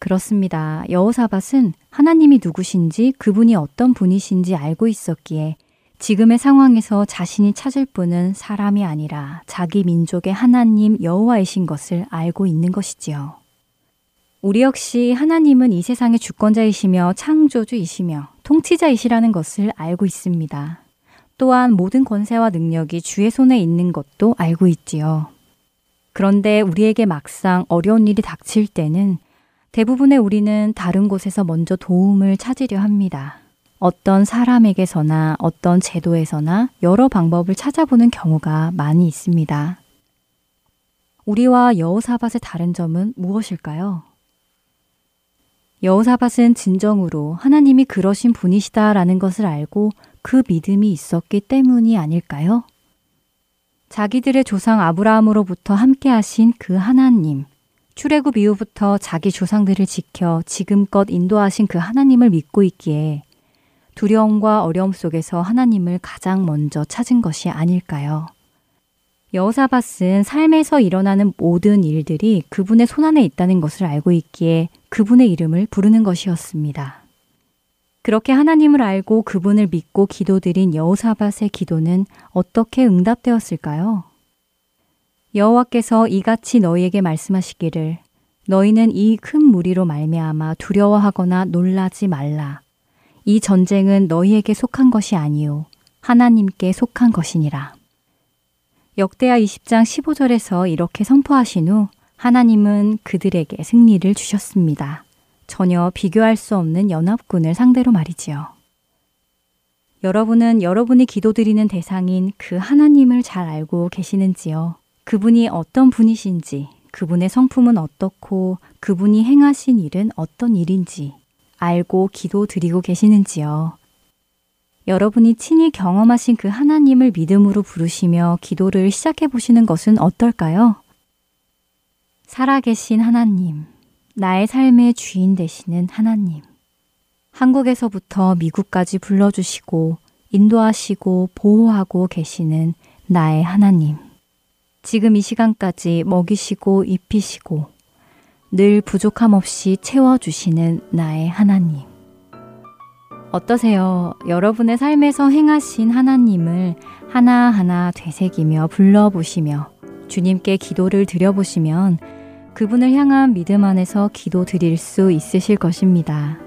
그렇습니다. 여호사밧은 하나님이 누구신지 그분이 어떤 분이신지 알고 있었기에 지금의 상황에서 자신이 찾을 분은 사람이 아니라 자기 민족의 하나님 여호와이신 것을 알고 있는 것이지요. 우리 역시 하나님은 이 세상의 주권자이시며 창조주이시며 통치자이시라는 것을 알고 있습니다. 또한 모든 권세와 능력이 주의 손에 있는 것도 알고 있지요. 그런데 우리에게 막상 어려운 일이 닥칠 때는 대부분의 우리는 다른 곳에서 먼저 도움을 찾으려 합니다. 어떤 사람에게서나 어떤 제도에서나 여러 방법을 찾아보는 경우가 많이 있습니다. 우리와 여호사밧의 다른 점은 무엇일까요? 여호사밧은 진정으로 하나님이 그러신 분이시다라는 것을 알고 그 믿음이 있었기 때문이 아닐까요? 자기들의 조상 아브라함으로부터 함께 하신 그 하나님, 출애굽 이후부터 자기 조상들을 지켜 지금껏 인도하신 그 하나님을 믿고 있기에 두려움과 어려움 속에서 하나님을 가장 먼저 찾은 것이 아닐까요? 여호사밧은 삶에서 일어나는 모든 일들이 그분의 손안에 있다는 것을 알고 있기에 그분의 이름을 부르는 것이었습니다. 그렇게 하나님을 알고 그분을 믿고 기도드린 여호사밧의 기도는 어떻게 응답되었을까요? 여호와께서 이같이 너희에게 말씀하시기를 너희는 이 큰 무리로 말미암아 두려워하거나 놀라지 말라. 이 전쟁은 너희에게 속한 것이 아니요 하나님께 속한 것이니라. 역대하 20장 15절에서 이렇게 선포하신 후 하나님은 그들에게 승리를 주셨습니다. 전혀 비교할 수 없는 연합군을 상대로 말이지요. 여러분은 여러분이 기도드리는 대상인 그 하나님을 잘 알고 계시는지요? 그분이 어떤 분이신지, 그분의 성품은 어떻고, 그분이 행하신 일은 어떤 일인지 알고 기도드리고 계시는지요. 여러분이 친히 경험하신 그 하나님을 믿음으로 부르시며 기도를 시작해 보시는 것은 어떨까요? 살아계신 하나님, 나의 삶의 주인 되시는 하나님. 한국에서부터 미국까지 불러주시고 인도하시고 보호하고 계시는 나의 하나님. 지금 이 시간까지 먹이시고 입히시고 늘 부족함 없이 채워주시는 나의 하나님. 어떠세요? 여러분의 삶에서 행하신 하나님을 하나하나 되새기며 불러보시며 주님께 기도를 드려보시면 그분을 향한 믿음 안에서 기도 드릴 수 있으실 것입니다.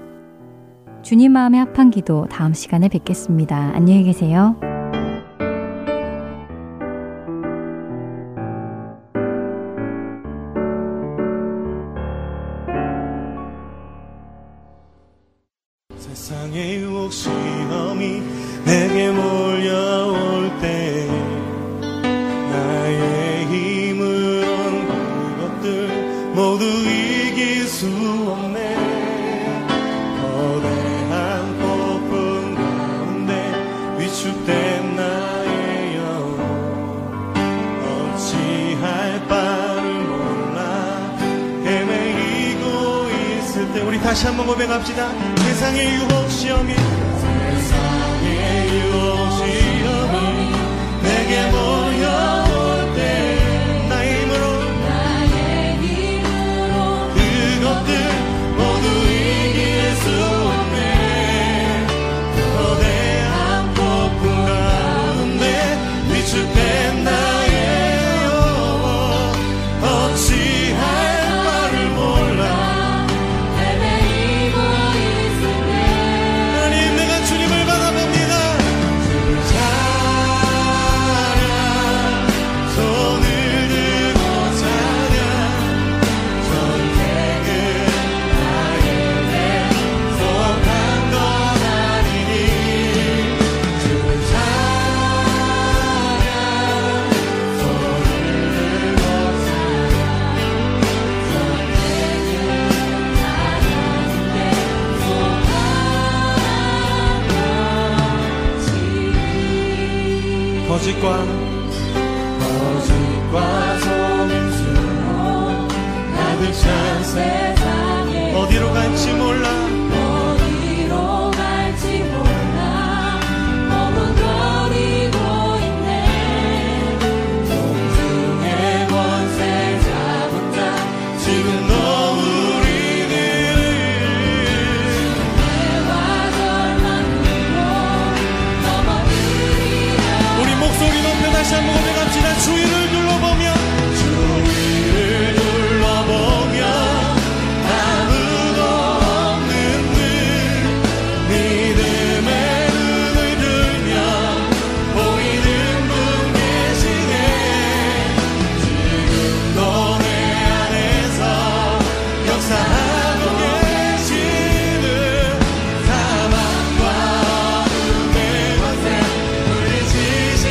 주님 마음에 합한 기도 다음 시간에 뵙겠습니다. 안녕히 계세요. 세상의 유혹 시험이 내게 몰려올 때 나의 힘으로 온 것들 모두 이길 수 없네. 거대한 폭풍 가운데 위축된 나의 영혼 어찌할 바를 몰라 헤매이고 있을 때 우리 다시 한번 고백합시다. 세상의 유혹 시험이 거짓과 성스러운 가득 찬 세상에 어디로 갈지 몰라 머뭇거리고 있네. 동등의 권세 잡은 자 지금 다시 한번 고백합시다. 주위를 둘러보면 아무도 없는 듯 믿음의 눈을 들면 보이는 분 계시네. 지금도 내 안에서 역사하고 계시는 사막과 눈의 권세 물리치시네.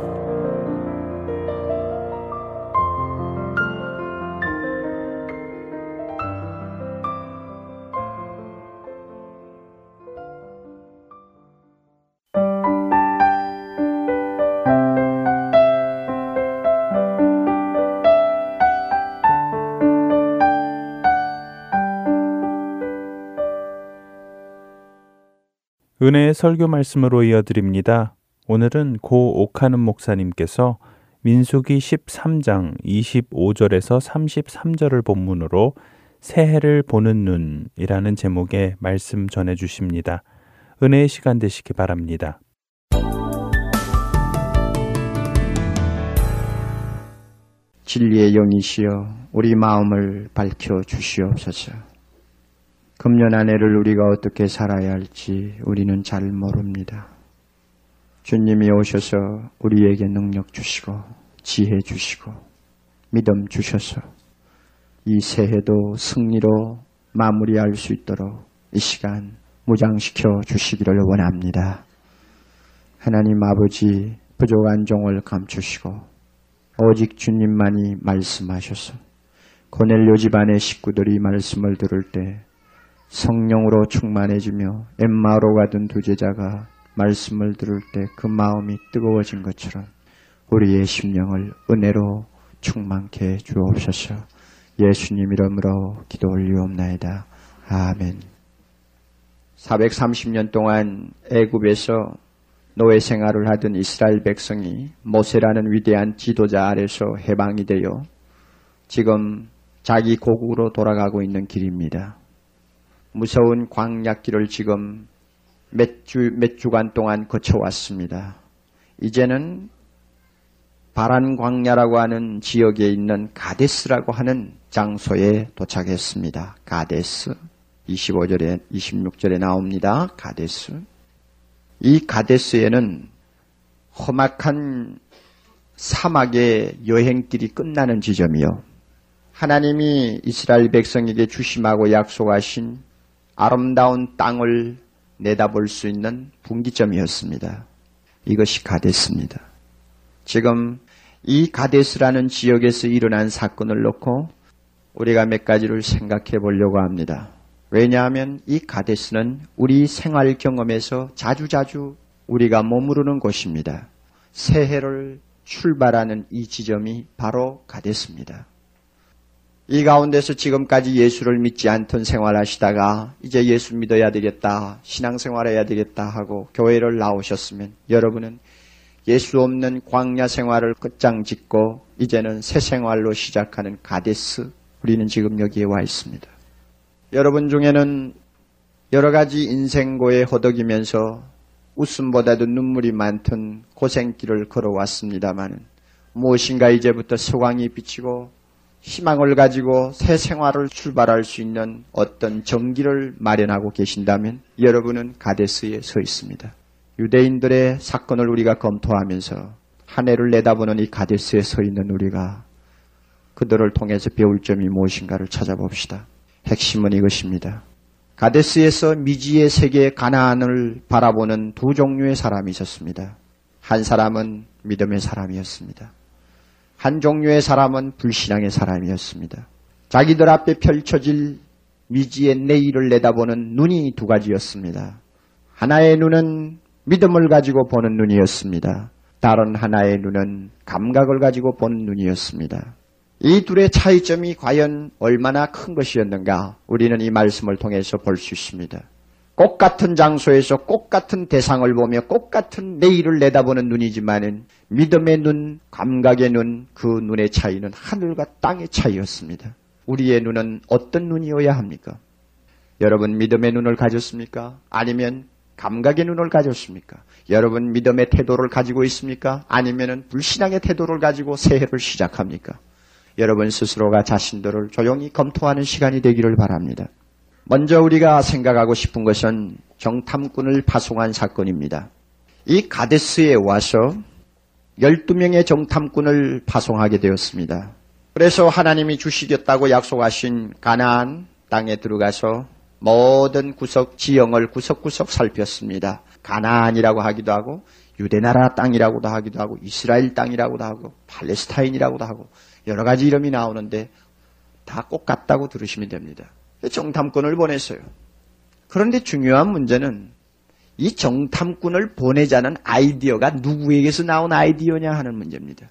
은혜의 설교 말씀으로 이어드립니다. 오늘은 고 오카는 목사님께서 민수기 13장 25절에서 33절을 본문으로 새해를 보는 눈이라는 제목의 말씀 전해주십니다. 은혜의 시간 되시기 바랍니다. 진리의 영이시여 우리 마음을 밝혀주시옵소서. 금년 한 해를 우리가 어떻게 살아야 할지 우리는 잘 모릅니다. 주님이 오셔서 우리에게 능력 주시고 지혜 주시고 믿음 주셔서 이 새해도 승리로 마무리할 수 있도록 이 시간 무장시켜 주시기를 원합니다. 하나님 아버지, 부족한 종을 감추시고 오직 주님만이 말씀하셔서 고넬료 집안의 식구들이 말씀을 들을 때 성령으로 충만해지며 엠마오로 가던 두 제자가 말씀을 들을 때 그 마음이 뜨거워진 것처럼 우리의 심령을 은혜로 충만케 주옵소서. 예수님 이름으로 기도 올리옵나이다. 아멘. 430년 동안 애굽에서 노예 생활을 하던 이스라엘 백성이 모세라는 위대한 지도자 아래서 해방이 되어 지금 자기 고국으로 돌아가고 있는 길입니다. 무서운 광야길을 지금 몇 주간 동안 거쳐왔습니다. 이제는 바란 광야라고 하는 지역에 있는 가데스라고 하는 장소에 도착했습니다. 가데스 26절에 나옵니다. 가데스. 이 가데스에는 험악한 사막의 여행길이 끝나는 지점이요, 하나님이 이스라엘 백성에게 주심하고 약속하신 아름다운 땅을 내다볼 수 있는 분기점이었습니다. 이것이 가데스입니다. 지금 이 가데스라는 지역에서 일어난 사건을 놓고 우리가 몇 가지를 생각해 보려고 합니다. 왜냐하면 이 가데스는 우리 생활 경험에서 자주자주 우리가 머무르는 곳입니다. 새해를 출발하는 이 지점이 바로 가데스입니다. 이 가운데서 지금까지 예수를 믿지 않던 생활하시다가 이제 예수 믿어야 되겠다, 신앙생활해야 되겠다 하고 교회를 나오셨으면 여러분은 예수 없는 광야 생활을 끝장짓고 이제는 새 생활로 시작하는 가데스, 우리는 지금 여기에 와 있습니다. 여러분 중에는 여러 가지 인생고에 허덕이면서 웃음보다도 눈물이 많던 고생길을 걸어왔습니다만 무엇인가 이제부터 소광이 비치고 희망을 가지고 새 생활을 출발할 수 있는 어떤 정기를 마련하고 계신다면 여러분은 가데스에 서 있습니다. 유대인들의 사건을 우리가 검토하면서 한 해를 내다보는 이 가데스에 서 있는 우리가 그들을 통해서 배울 점이 무엇인가를 찾아봅시다. 핵심은 이것입니다. 가데스에서 미지의 세계 가나안을 바라보는 두 종류의 사람이 있었습니다. 한 사람은 믿음의 사람이었습니다. 한 종류의 사람은 불신앙의 사람이었습니다. 자기들 앞에 펼쳐질 미지의 내일을 내다보는 눈이 두 가지였습니다. 하나의 눈은 믿음을 가지고 보는 눈이었습니다. 다른 하나의 눈은 감각을 가지고 보는 눈이었습니다. 이 둘의 차이점이 과연 얼마나 큰 것이었는가 우리는 이 말씀을 통해서 볼 수 있습니다. 꽃 같은 장소에서 꽃 같은 대상을 보며 꽃 같은 내일을 내다보는 눈이지만은 믿음의 눈, 감각의 눈, 그 눈의 차이는 하늘과 땅의 차이였습니다. 우리의 눈은 어떤 눈이어야 합니까? 여러분 믿음의 눈을 가졌습니까? 아니면 감각의 눈을 가졌습니까? 여러분 믿음의 태도를 가지고 있습니까? 아니면은 불신앙의 태도를 가지고 새해를 시작합니까? 여러분 스스로가 자신들을 조용히 검토하는 시간이 되기를 바랍니다. 먼저 우리가 생각하고 싶은 것은 정탐꾼을 파송한 사건입니다. 이 가데스에 와서 12명의 정탐꾼을 파송하게 되었습니다. 그래서 하나님이 주시겠다고 약속하신 가나안 땅에 들어가서 모든 구석 지형을 구석구석 살폈습니다. 가나안이라고 하기도 하고 유대나라 땅이라고도 하기도 하고 이스라엘 땅이라고도 하고 팔레스타인이라고도 하고 여러 가지 이름이 나오는데 다 똑같다고 들으시면 됩니다. 정탐꾼을 보냈어요. 그런데 중요한 문제는 이 정탐꾼을 보내자는 아이디어가 누구에게서 나온 아이디어냐 하는 문제입니다.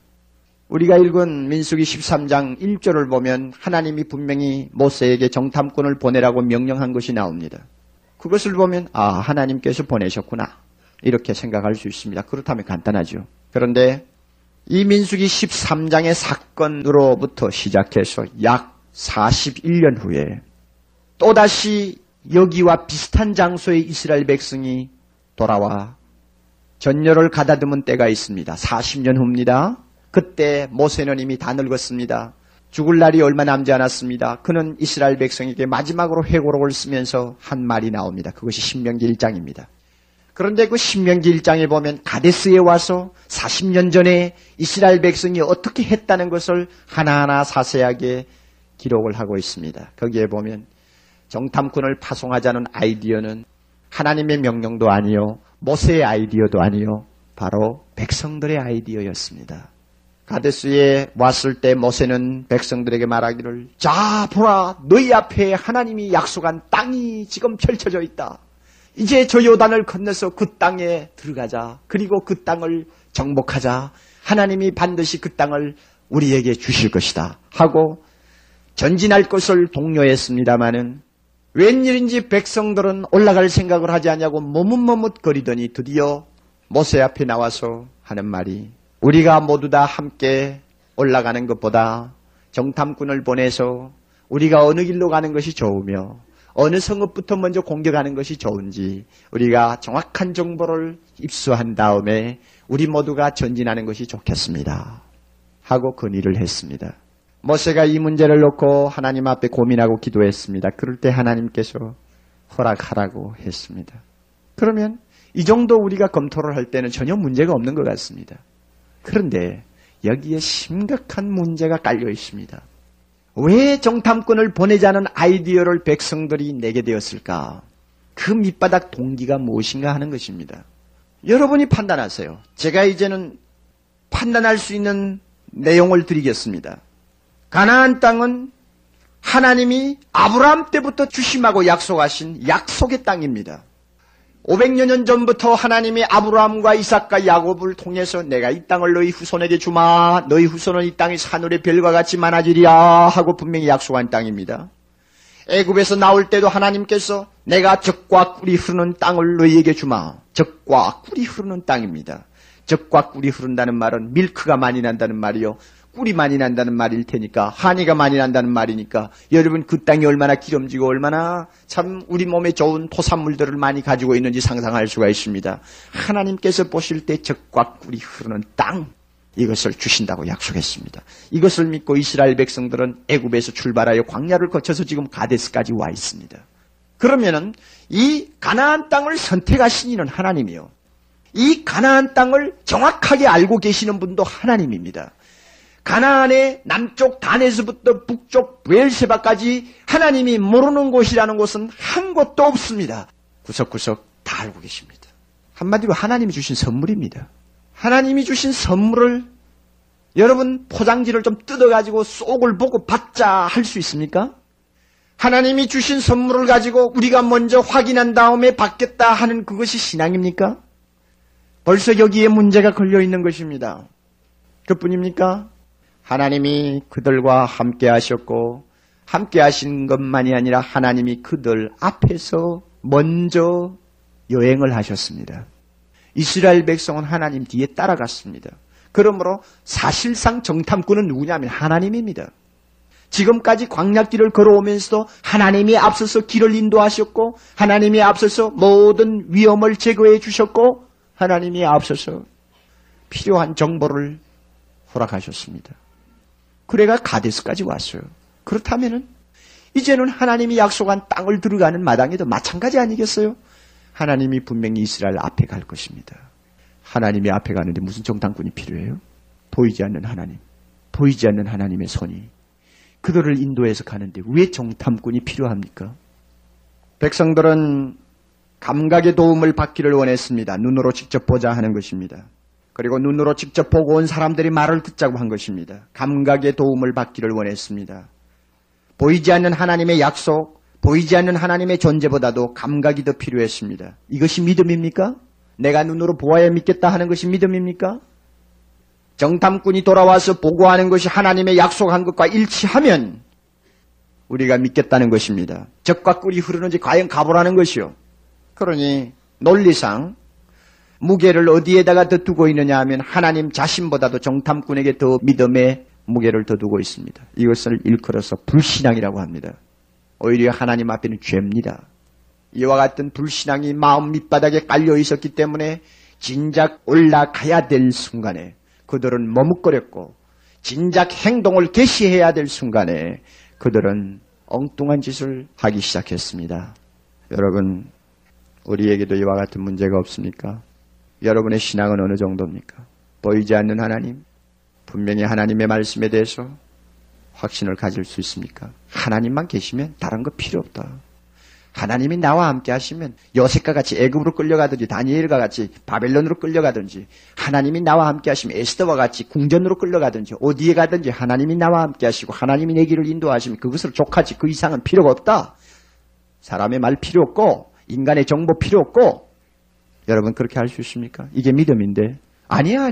우리가 읽은 민수기 13장 1절을 보면 하나님이 분명히 모세에게 정탐꾼을 보내라고 명령한 것이 나옵니다. 그것을 보면 아, 하나님께서 보내셨구나 이렇게 생각할 수 있습니다. 그렇다면 간단하죠. 그런데 이 민수기 13장의 사건으로부터 시작해서 약 41년 후에 또다시 여기와 비슷한 장소의 이스라엘 백성이 돌아와 전열을 가다듬은 때가 있습니다. 40년 후입니다. 그때 모세는 이미 다 늙었습니다. 죽을 날이 얼마 남지 않았습니다. 그는 이스라엘 백성에게 마지막으로 회고록을 쓰면서 한 말이 나옵니다. 그것이 신명기 1장입니다. 그런데 그 신명기 1장에 보면 가데스에 와서 40년 전에 이스라엘 백성이 어떻게 했다는 것을 하나하나 자세하게 기록을 하고 있습니다. 거기에 보면 정탐꾼을 파송하자는 아이디어는 하나님의 명령도 아니요, 모세의 아이디어도 아니요, 바로 백성들의 아이디어였습니다. 가데스에 왔을 때 모세는 백성들에게 말하기를 자 보라 너희 앞에 하나님이 약속한 땅이 지금 펼쳐져 있다. 이제 저 요단을 건너서 그 땅에 들어가자. 그리고 그 땅을 정복하자. 하나님이 반드시 그 땅을 우리에게 주실 것이다 하고 전진할 것을 독려했습니다마는 웬일인지 백성들은 올라갈 생각을 하지 않냐고 머뭇머뭇거리더니 드디어 모세 앞에 나와서 하는 말이 우리가 모두 다 함께 올라가는 것보다 정탐꾼을 보내서 우리가 어느 길로 가는 것이 좋으며 어느 성읍부터 먼저 공격하는 것이 좋은지 우리가 정확한 정보를 입수한 다음에 우리 모두가 전진하는 것이 좋겠습니다 하고 건의를 했습니다. 모세가 이 문제를 놓고 하나님 앞에 고민하고 기도했습니다. 그럴 때 하나님께서 허락하라고 했습니다. 그러면 이 정도 우리가 검토를 할 때는 전혀 문제가 없는 것 같습니다. 그런데 여기에 심각한 문제가 깔려 있습니다. 왜 정탐꾼을 보내자는 아이디어를 백성들이 내게 되었을까? 그 밑바닥 동기가 무엇인가 하는 것입니다. 여러분이 판단하세요. 제가 이제는 판단할 수 있는 내용을 드리겠습니다. 가나안 땅은 하나님이 아브라함 때부터 주심하고 약속하신 약속의 땅입니다. 500년 전부터 하나님이 아브라함과 이삭과 야곱을 통해서 내가 이 땅을 너희 후손에게 주마, 너희 후손은 이 땅이 하늘의 별과 같이 많아지리라 하고 분명히 약속한 땅입니다. 애굽에서 나올 때도 하나님께서 내가 젖과 꿀이 흐르는 땅을 너희에게 주마. 젖과 꿀이 흐르는 땅입니다. 젖과 꿀이 흐른다는 말은 밀크가 많이 난다는 말이요, 꿀이 많이 난다는 말일 테니까, 한이가 많이 난다는 말이니까, 여러분 그 땅이 얼마나 기름지고 얼마나 참 우리 몸에 좋은 토산물들을 많이 가지고 있는지 상상할 수가 있습니다. 하나님께서 보실 때 젖과 꿀이 흐르는 땅, 이것을 주신다고 약속했습니다. 이것을 믿고 이스라엘 백성들은 애굽에서 출발하여 광야를 거쳐서 지금 가데스까지 와 있습니다. 그러면은 이 가나안 땅을 선택하신 이는 하나님이요, 이 가나안 땅을 정확하게 알고 계시는 분도 하나님입니다. 가나안의 남쪽 단에서부터 북쪽 브엘세바까지 하나님이 모르는 곳이라는 곳은 한 곳도 없습니다. 구석구석 다 알고 계십니다. 한마디로 하나님이 주신 선물입니다. 하나님이 주신 선물을 여러분 포장지를 좀 뜯어가지고 속을 보고 받자 할 수 있습니까? 하나님이 주신 선물을 가지고 우리가 먼저 확인한 다음에 받겠다 하는 그것이 신앙입니까? 벌써 여기에 문제가 걸려 있는 것입니다. 그뿐입니까? 하나님이 그들과 함께 하셨고 함께 하신 것만이 아니라 하나님이 그들 앞에서 먼저 여행을 하셨습니다. 이스라엘 백성은 하나님 뒤에 따라갔습니다. 그러므로 사실상 정탐꾼은 누구냐면 하나님입니다. 지금까지 광야길을 걸어오면서도 하나님이 앞서서 길을 인도하셨고 하나님이 앞서서 모든 위험을 제거해 주셨고 하나님이 앞서서 필요한 정보를 허락하셨습니다. 그래가 가데스까지 왔어요. 그렇다면은 이제는 하나님이 약속한 땅을 들어가는 마당에도 마찬가지 아니겠어요? 하나님이 분명히 이스라엘 앞에 갈 것입니다. 하나님이 앞에 가는데 무슨 정탐꾼이 필요해요? 보이지 않는 하나님, 보이지 않는 하나님의 손이 그들을 인도해서 가는데 왜 정탐꾼이 필요합니까? 백성들은 감각의 도움을 받기를 원했습니다. 눈으로 직접 보자 하는 것입니다. 그리고 눈으로 직접 보고 온 사람들이 말을 듣자고 한 것입니다. 감각의 도움을 받기를 원했습니다. 보이지 않는 하나님의 약속, 보이지 않는 하나님의 존재보다도 감각이 더 필요했습니다. 이것이 믿음입니까? 내가 눈으로 보아야 믿겠다 하는 것이 믿음입니까? 정탐꾼이 돌아와서 보고하는 것이 하나님의 약속한 것과 일치하면 우리가 믿겠다는 것입니다. 젖과 꿀이 흐르는지 과연 가보라는 것이요. 그러니 논리상 무게를 어디에다가 더 두고 있느냐 하면 하나님 자신보다도 정탐꾼에게 더 믿음의 무게를 더 두고 있습니다. 이것을 일컬어서 불신앙이라고 합니다. 오히려 하나님 앞에는 죄입니다. 이와 같은 불신앙이 마음 밑바닥에 깔려 있었기 때문에 진작 올라가야 될 순간에 그들은 머뭇거렸고 진작 행동을 개시해야 될 순간에 그들은 엉뚱한 짓을 하기 시작했습니다. 여러분, 우리에게도 이와 같은 문제가 없습니까? 여러분의 신앙은 어느 정도입니까? 보이지 않는 하나님, 분명히 하나님의 말씀에 대해서 확신을 가질 수 있습니까? 하나님만 계시면 다른 거 필요 없다. 하나님이 나와 함께 하시면 요셉과 같이 애굽으로 끌려가든지 다니엘과 같이 바벨론으로 끌려가든지, 하나님이 나와 함께 하시면 에스더와 같이 궁전으로 끌려가든지, 어디에 가든지 하나님이 나와 함께 하시고 하나님이 내 길을 인도하시면 그것을 족하지 그 이상은 필요가 없다. 사람의 말 필요 없고 인간의 정보 필요 없고. 여러분 그렇게 할 수 있습니까? 이게 믿음인데. 아니야.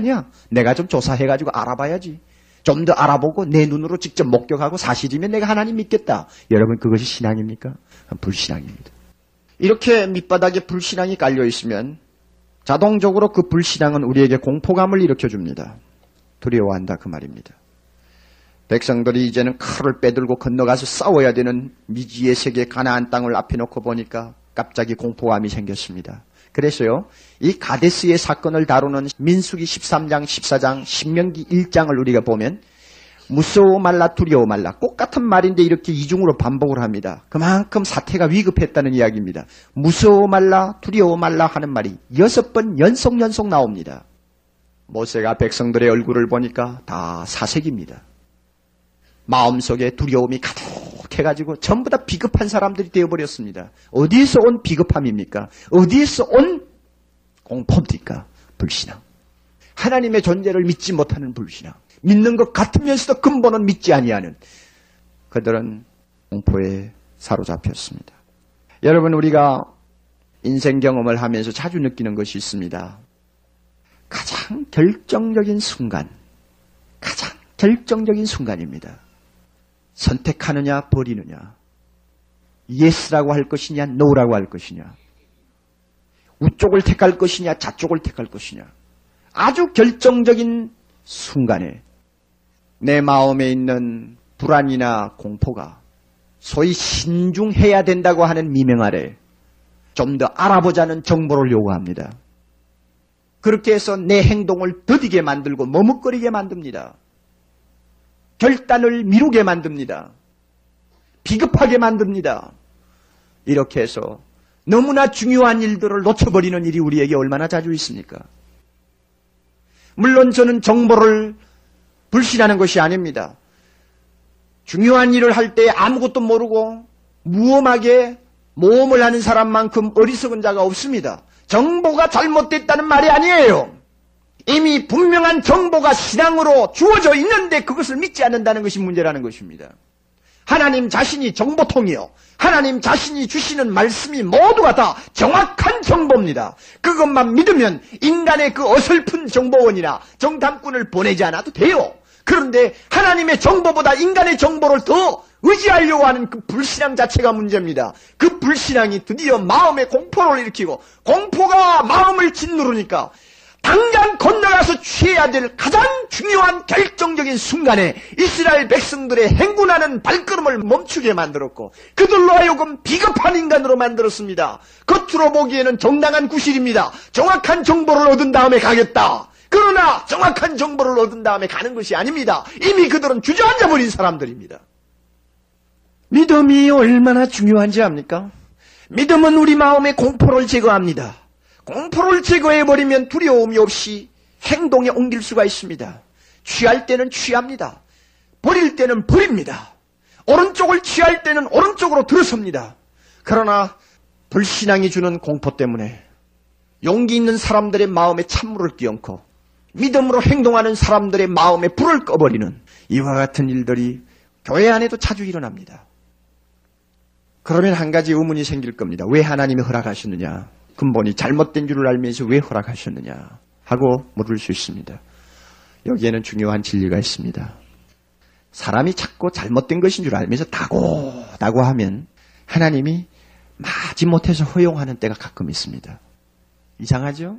내가 좀 조사해가지고 알아봐야지. 좀 더 알아보고 내 눈으로 직접 목격하고 사실이면 내가 하나님 믿겠다. 여러분 그것이 신앙입니까? 불신앙입니다. 이렇게 밑바닥에 불신앙이 깔려 있으면 자동적으로 그 불신앙은 우리에게 공포감을 일으켜줍니다. 두려워한다 그 말입니다. 백성들이 이제는 칼을 빼들고 건너가서 싸워야 되는 미지의 세계 가나안 땅을 앞에 놓고 보니까 갑자기 공포감이 생겼습니다. 그래서요, 이 가데스의 사건을 다루는 민수기 13장, 14장, 신명기 1장을 우리가 보면 무서워 말라, 두려워 말라, 똑같은 말인데 이렇게 이중으로 반복을 합니다. 그만큼 사태가 위급했다는 이야기입니다. 무서워 말라, 두려워 말라 하는 말이 6번 연속 나옵니다. 모세가 백성들의 얼굴을 보니까 다 사색입니다. 마음속에 두려움이 가득 해가지고 전부 다 비급한 사람들이 되어버렸습니다. 어디에서 온 비급함입니까? 어디에서 온 공포입니까? 불신앙. 하나님의 존재를 믿지 못하는 불신앙. 믿는 것 같으면서도 근본은 믿지 아니하는 그들은 공포에 사로잡혔습니다. 여러분, 우리가 인생 경험을 하면서 자주 느끼는 것이 있습니다. 가장 결정적인 순간, 가장 결정적인 순간입니다. 선택하느냐 버리느냐, 예스라고 할 것이냐 노라고 할 것이냐, 우쪽을 택할 것이냐 좌쪽을 택할 것이냐, 아주 결정적인 순간에 내 마음에 있는 불안이나 공포가 소위 신중해야 된다고 하는 미명 아래 좀 더 알아보자는 정보를 요구합니다. 그렇게 해서 내 행동을 더디게 만들고 머뭇거리게 만듭니다. 결단을 미루게 만듭니다. 비급하게 만듭니다. 이렇게 해서 너무나 중요한 일들을 놓쳐버리는 일이 우리에게 얼마나 자주 있습니까? 물론 저는 정보를 불신하는 것이 아닙니다. 중요한 일을 할 때 아무것도 모르고 무엄하게 모험을 하는 사람만큼 어리석은 자가 없습니다. 정보가 잘못됐다는 말이 아니에요. 이미 분명한 정보가 신앙으로 주어져 있는데 그것을 믿지 않는다는 것이 문제라는 것입니다. 하나님 자신이 정보통이요, 하나님 자신이 주시는 말씀이 모두가 다 정확한 정보입니다. 그것만 믿으면 인간의 그 어설픈 정보원이나 정탐꾼을 보내지 않아도 돼요. 그런데 하나님의 정보보다 인간의 정보를 더 의지하려고 하는 그 불신앙 자체가 문제입니다. 그 불신앙이 드디어 마음에 공포를 일으키고, 공포가 마음을 짓누르니까 당장 건너가서 취해야 될 가장 중요한 결정적인 순간에 이스라엘 백성들의 행군하는 발걸음을 멈추게 만들었고 그들로 하여금 비겁한 인간으로 만들었습니다. 겉으로 보기에는 정당한 구실입니다. 정확한 정보를 얻은 다음에 가겠다. 그러나 정확한 정보를 얻은 다음에 가는 것이 아닙니다. 이미 그들은 주저앉아버린 사람들입니다. 믿음이 얼마나 중요한지 압니까? 믿음은 우리 마음의 공포를 제거합니다. 공포를 제거해버리면 두려움이 없이 행동에 옮길 수가 있습니다. 취할 때는 취합니다. 버릴 때는 버립니다. 오른쪽을 취할 때는 오른쪽으로 들어섭니다. 그러나 불신앙이 주는 공포 때문에 용기 있는 사람들의 마음에 찬물을 끼얹고 믿음으로 행동하는 사람들의 마음에 불을 꺼버리는 이와 같은 일들이 교회 안에도 자주 일어납니다. 그러면 한 가지 의문이 생길 겁니다. 왜 하나님이 허락하셨느냐? 근본이 잘못된 줄을 알면서 왜 허락하셨느냐 하고 물을 수 있습니다. 여기에는 중요한 진리가 있습니다. 사람이 자꾸 잘못된 것인 줄 알면서 다고 하면 하나님이 마지못해서 허용하는 때가 가끔 있습니다. 이상하죠?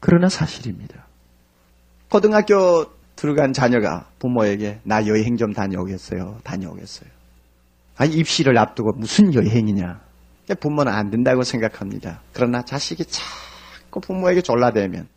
그러나 사실입니다. 고등학교 들어간 자녀가 부모에게 나 여행 좀 다녀오겠어요. 아니, 입시를 앞두고 무슨 여행이냐. 부모는 안 된다고 생각합니다. 그러나 자식이 자꾸 부모에게 졸라대면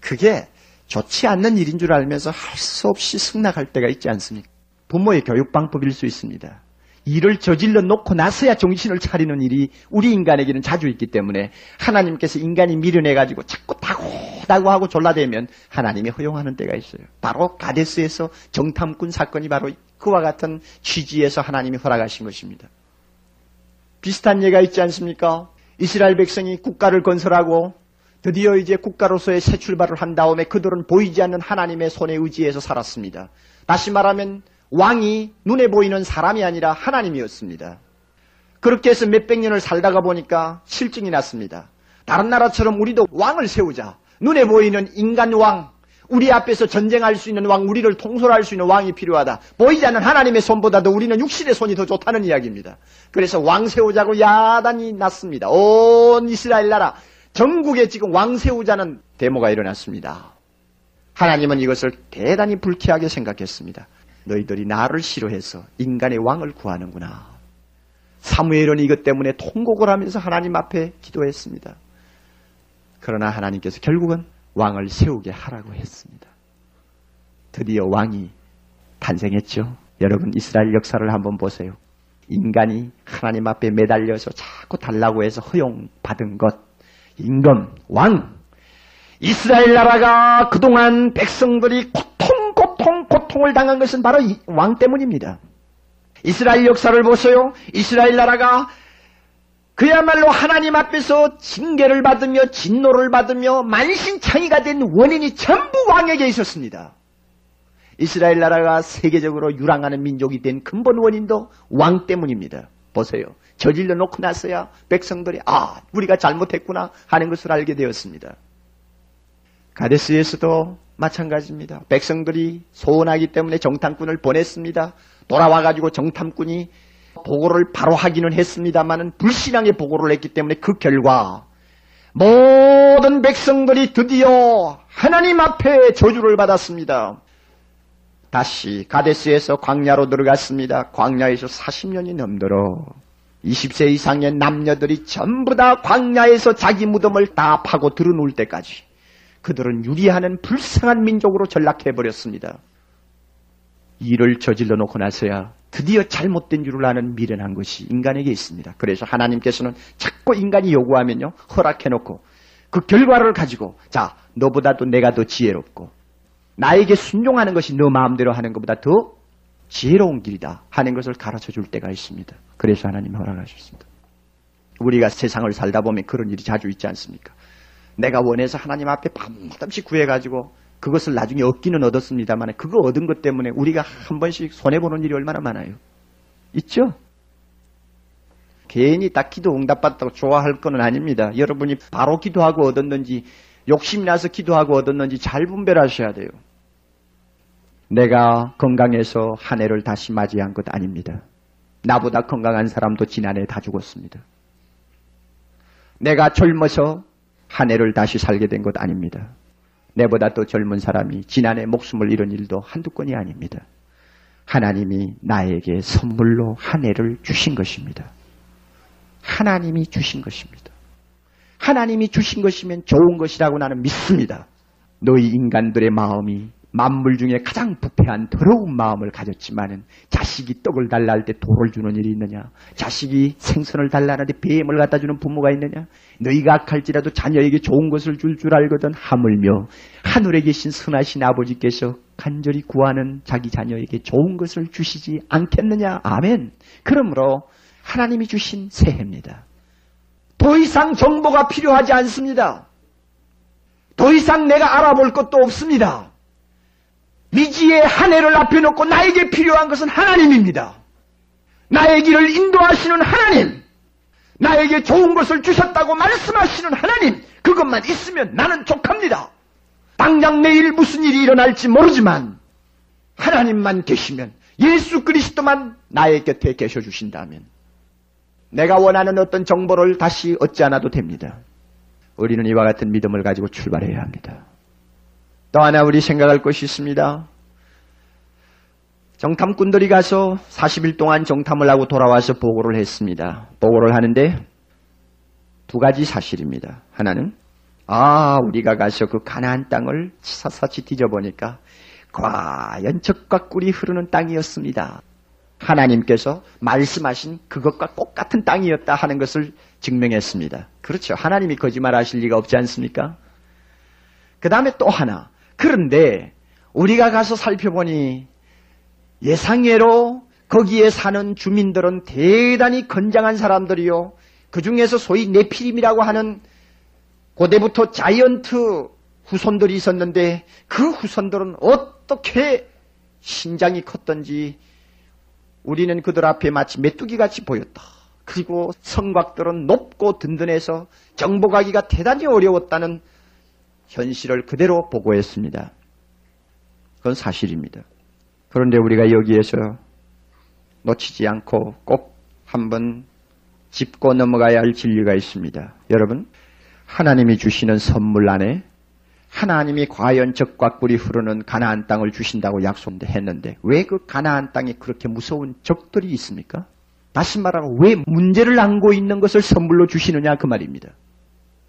그게 좋지 않는 일인 줄 알면서 할 수 없이 승낙할 때가 있지 않습니까? 부모의 교육 방법일 수 있습니다. 일을 저질러 놓고 나서야 정신을 차리는 일이 우리 인간에게는 자주 있기 때문에 하나님께서 인간이 미련해가지고 자꾸 다고 하고 졸라대면 하나님이 허용하는 때가 있어요. 바로 가데스에서 정탐꾼 사건이 바로 그와 같은 취지에서 하나님이 허락하신 것입니다. 비슷한 예가 있지 않습니까? 이스라엘 백성이 국가를 건설하고 드디어 이제 국가로서의 새 출발을 한 다음에 그들은 보이지 않는 하나님의 손에 의지해서 살았습니다. 다시 말하면 왕이 눈에 보이는 사람이 아니라 하나님이었습니다. 그렇게 해서 몇백 년을 살다가 보니까 실증이 났습니다. 다른 나라처럼 우리도 왕을 세우자. 눈에 보이는 인간 왕, 우리 앞에서 전쟁할 수 있는 왕, 우리를 통솔할 수 있는 왕이 필요하다. 보이지 않는 하나님의 손보다도 우리는 육신의 손이 더 좋다는 이야기입니다. 그래서 왕 세우자고 야단이 났습니다. 온 이스라엘 나라 전국에 지금 왕 세우자는 데모가 일어났습니다. 하나님은 이것을 대단히 불쾌하게 생각했습니다. 너희들이 나를 싫어해서 인간의 왕을 구하는구나. 사무엘은 이것 때문에 통곡을 하면서 하나님 앞에 기도했습니다. 그러나 하나님께서 결국은 왕을 세우게 하라고 했습니다. 드디어 왕이 탄생했죠. 여러분, 이스라엘 역사를 한번 보세요. 인간이 하나님 앞에 매달려서 자꾸 달라고 해서 허용받은 것, 임금, 왕. 이스라엘 나라가 그동안 백성들이 고통을 당한 것은 바로 왕 때문입니다. 이스라엘 역사를 보세요. 이스라엘 나라가 그야말로 하나님 앞에서 징계를 받으며 진노를 받으며 만신창이가 된 원인이 전부 왕에게 있었습니다. 이스라엘 나라가 세계적으로 유랑하는 민족이 된 근본 원인도 왕 때문입니다. 보세요. 저질러 놓고 나서야 백성들이 아 우리가 잘못했구나 하는 것을 알게 되었습니다. 가데스에서도 마찬가지입니다. 백성들이 소원하기 때문에 정탐꾼을 보냈습니다. 돌아와가지고 정탐꾼이 보고를 바로 하기는 했습니다만 불신앙의 보고를 했기 때문에 그 결과 모든 백성들이 드디어 하나님 앞에 저주를 받았습니다. 다시 가데스에서 광야로 들어갔습니다. 광야에서 40년이 넘도록 20세 이상의 남녀들이 전부 다 광야에서 자기 무덤을 다 파고 드러누울 때까지 그들은 유리하는 불쌍한 민족으로 전락해버렸습니다. 일을 저질러 놓고 나서야 드디어 잘못된 줄을 아는 미련한 것이 인간에게 있습니다. 그래서 하나님께서는 자꾸 인간이 요구하면요 허락해놓고 그 결과를 가지고 자 너보다도 내가 더 지혜롭고 나에게 순종하는 것이 너 마음대로 하는 것보다 더 지혜로운 길이다 하는 것을 가르쳐 줄 때가 있습니다. 그래서 하나님이 허락하셨습니다. 우리가 세상을 살다 보면 그런 일이 자주 있지 않습니까? 내가 원해서 하나님 앞에 밤낮없이 구해가지고 그것을 나중에 얻기는 얻었습니다만 그거 얻은 것 때문에 우리가 한 번씩 손해보는 일이 얼마나 많아요. 있죠? 괜히 딱 기도 응답받다고 좋아할 건 아닙니다. 여러분이 바로 기도하고 얻었는지 욕심나서 기도하고 얻었는지 잘 분별하셔야 돼요. 내가 건강해서 한 해를 다시 맞이한 것 아닙니다. 나보다 건강한 사람도 지난해 다 죽었습니다. 내가 젊어서 한 해를 다시 살게 된 것 아닙니다. 내보다 더 젊은 사람이 지난해 목숨을 잃은 일도 한두 건이 아닙니다. 하나님이 나에게 선물로 한 해를 주신 것입니다. 하나님이 주신 것입니다. 하나님이 주신 것이면 좋은 것이라고 나는 믿습니다. 너희 인간들의 마음이 만물 중에 가장 부패한 더러운 마음을 가졌지만은 자식이 떡을 달라 할 때 돌을 주는 일이 있느냐? 자식이 생선을 달라 하는데 뱀을 갖다 주는 부모가 있느냐? 너희가 악할지라도 자녀에게 좋은 것을 줄 알거든 하물며 하늘에 계신 선하신 아버지께서 간절히 구하는 자기 자녀에게 좋은 것을 주시지 않겠느냐? 아멘. 그러므로 하나님이 주신 새해입니다. 더 이상 정보가 필요하지 않습니다. 더 이상 내가 알아볼 것도 없습니다. 미지의 한 해를 앞에 놓고 나에게 필요한 것은 하나님입니다. 나의 길을 인도하시는 하나님, 나에게 좋은 것을 주셨다고 말씀하시는 하나님, 그것만 있으면 나는 족합니다. 당장 내일 무슨 일이 일어날지 모르지만 하나님만 계시면, 예수 그리스도만 나의 곁에 계셔주신다면 내가 원하는 어떤 정보를 다시 얻지 않아도 됩니다. 우리는 이와 같은 믿음을 가지고 출발해야 합니다. 또 하나 우리 생각할 것이 있습니다. 정탐꾼들이 가서 40일 동안 정탐을 하고 돌아와서 보고를 했습니다. 보고를 하는데 두 가지 사실입니다. 하나는 우리가 가서 그 가나안 땅을 샅샅이 뒤져보니까 과연 적과 꿀이 흐르는 땅이었습니다. 하나님께서 말씀하신 그것과 똑같은 땅이었다 하는 것을 증명했습니다. 그렇죠. 하나님이 거짓말하실 리가 없지 않습니까? 그 다음에 또 하나. 그런데 우리가 가서 살펴보니 예상외로 거기에 사는 주민들은 대단히 건장한 사람들이요. 그 중에서 소위 네피림이라고 하는 고대부터 자이언트 후손들이 있었는데 그 후손들은 어떻게 신장이 컸던지 우리는 그들 앞에 마치 메뚜기같이 보였다. 그리고 성곽들은 높고 든든해서 정복하기가 대단히 어려웠다는 현실을 그대로 보고했습니다. 그건 사실입니다. 그런데 우리가 여기에서 놓치지 않고 꼭 한번 짚고 넘어가야 할 진리가 있습니다. 여러분, 하나님이 주시는 선물 안에 하나님이 과연 적과 꿀이 흐르는 가나안 땅을 주신다고 약속했는데 왜 그 가나안 땅에 그렇게 무서운 적들이 있습니까? 다시 말하면 왜 문제를 안고 있는 것을 선물로 주시느냐 그 말입니다.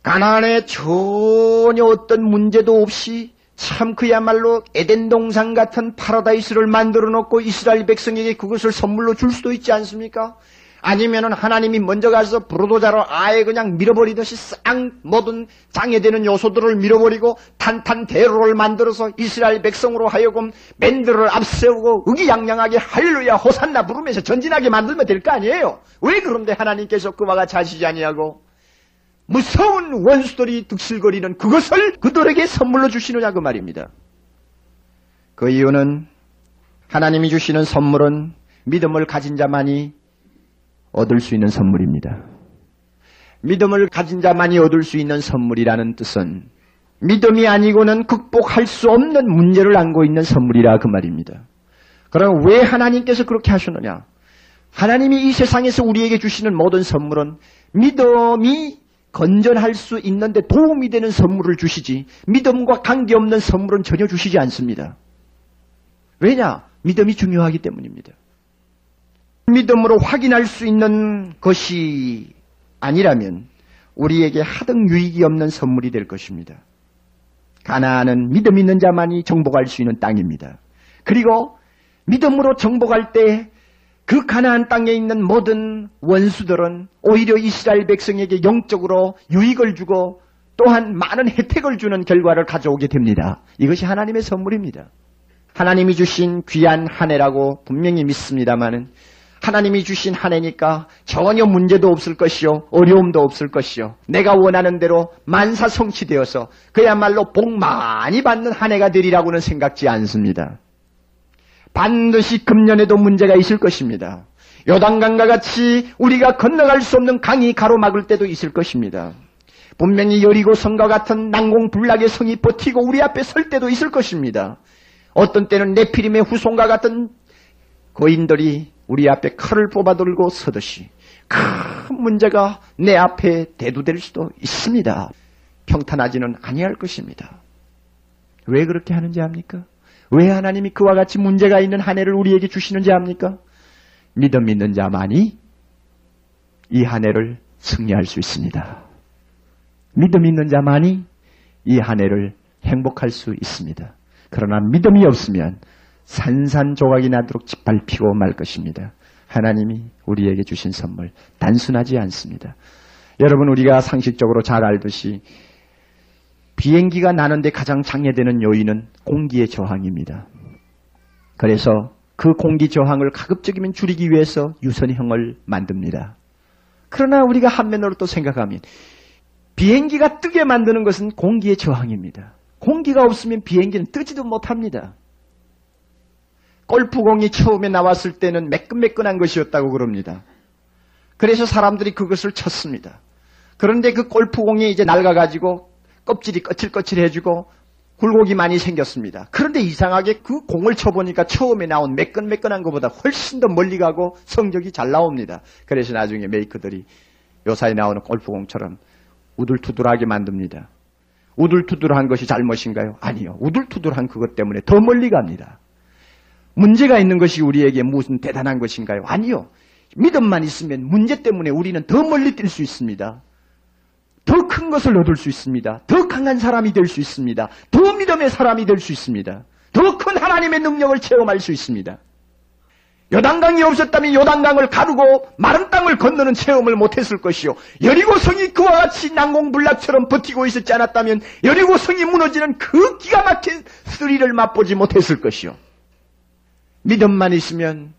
가나안에 전혀 어떤 문제도 없이 참 그야말로 에덴 동산 같은 파라다이스를 만들어 놓고 이스라엘 백성에게 그것을 선물로 줄 수도 있지 않습니까? 아니면은 하나님이 먼저 가서 부르도자로 아예 그냥 밀어버리듯이 싹 모든 장애되는 요소들을 밀어버리고 탄탄대로를 만들어서 이스라엘 백성으로 하여금 밴드를 앞세우고 의기양양하게 할렐루야 호산나 부르면서 전진하게 만들면 될 거 아니에요. 왜 그런데 하나님께서 그와 같이 하시지 아니하고 무서운 원수들이 득실거리는 그것을 그들에게 선물로 주시느냐 그 말입니다. 그 이유는 하나님이 주시는 선물은 믿음을 가진 자만이 얻을 수 있는 선물입니다. 믿음을 가진 자만이 얻을 수 있는 선물이라는 뜻은 믿음이 아니고는 극복할 수 없는 문제를 안고 있는 선물이라 그 말입니다. 그럼 왜 하나님께서 그렇게 하셨느냐? 하나님이 이 세상에서 우리에게 주시는 모든 선물은 믿음이 건전할 수 있는데 도움이 되는 선물을 주시지 믿음과 관계없는 선물은 전혀 주시지 않습니다. 왜냐? 믿음이 중요하기 때문입니다. 믿음으로 확인할 수 있는 것이 아니라면 우리에게 하등 유익이 없는 선물이 될 것입니다. 가나안은 믿음 있는 자만이 정복할 수 있는 땅입니다. 그리고 믿음으로 정복할 때 그 가나안 땅에 있는 모든 원수들은 오히려 이스라엘 백성에게 영적으로 유익을 주고 또한 많은 혜택을 주는 결과를 가져오게 됩니다. 이것이 하나님의 선물입니다. 하나님이 주신 귀한 한 해라고 분명히 믿습니다마는 하나님이 주신 한 해니까 전혀 문제도 없을 것이요 어려움도 없을 것이요 내가 원하는 대로 만사성취되어서 그야말로 복 많이 받는 한 해가 되리라고는 생각지 않습니다. 반드시 금년에도 문제가 있을 것입니다. 요단강과 같이 우리가 건너갈 수 없는 강이 가로막을 때도 있을 것입니다. 분명히 여리고 성과 같은 난공불락의 성이 버티고 우리 앞에 설 때도 있을 것입니다. 어떤 때는 네피림의 후손과 같은 거인들이 우리 앞에 칼을 뽑아들고 서듯이 큰 문제가 내 앞에 대두될 수도 있습니다. 평탄하지는 아니할 것입니다. 왜 그렇게 하는지 압니까? 왜 하나님이 그와 같이 문제가 있는 한 해를 우리에게 주시는지 압니까? 믿음 있는 자만이 이 한 해를 승리할 수 있습니다. 믿음 있는 자만이 이 한 해를 행복할 수 있습니다. 그러나 믿음이 없으면 산산조각이 나도록 짓밟히고 말 것입니다. 하나님이 우리에게 주신 선물 단순하지 않습니다. 여러분 우리가 상식적으로 잘 알듯이 비행기가 나는데 가장 장애되는 요인은 공기의 저항입니다. 그래서 그 공기 저항을 가급적이면 줄이기 위해서 유선형을 만듭니다. 그러나 우리가 한면으로 또 생각하면 비행기가 뜨게 만드는 것은 공기의 저항입니다. 공기가 없으면 비행기는 뜨지도 못합니다. 골프공이 처음에 나왔을 때는 매끈매끈한 것이었다고 그럽니다. 그래서 사람들이 그것을 쳤습니다. 그런데 그 골프공이 이제 낡아가지고 껍질이 거칠거칠해지고 굴곡이 많이 생겼습니다. 그런데 이상하게 그 공을 쳐보니까 처음에 나온 매끈매끈한 것보다 훨씬 더 멀리 가고 성적이 잘 나옵니다. 그래서 나중에 메이커들이 요사이 나오는 골프공처럼 우둘투둘하게 만듭니다. 우둘투둘한 것이 잘못인가요? 아니요. 우둘투둘한 그것 때문에 더 멀리 갑니다. 문제가 있는 것이 우리에게 무슨 대단한 것인가요? 아니요. 믿음만 있으면 문제 때문에 우리는 더 멀리 뛸 수 있습니다. 더 큰 것을 얻을 수 있습니다. 더 강한 사람이 될 수 있습니다. 더 믿음의 사람이 될 수 있습니다. 더 큰 하나님의 능력을 체험할 수 있습니다. 요단강이 없었다면 요단강을 가르고 마른 땅을 건너는 체험을 못했을 것이요 여리고성이 그와 같이 난공불락처럼 버티고 있었지 않았다면 여리고성이 무너지는 그 기가 막힌 스릴을 맛보지 못했을 것이요 믿음만 있으면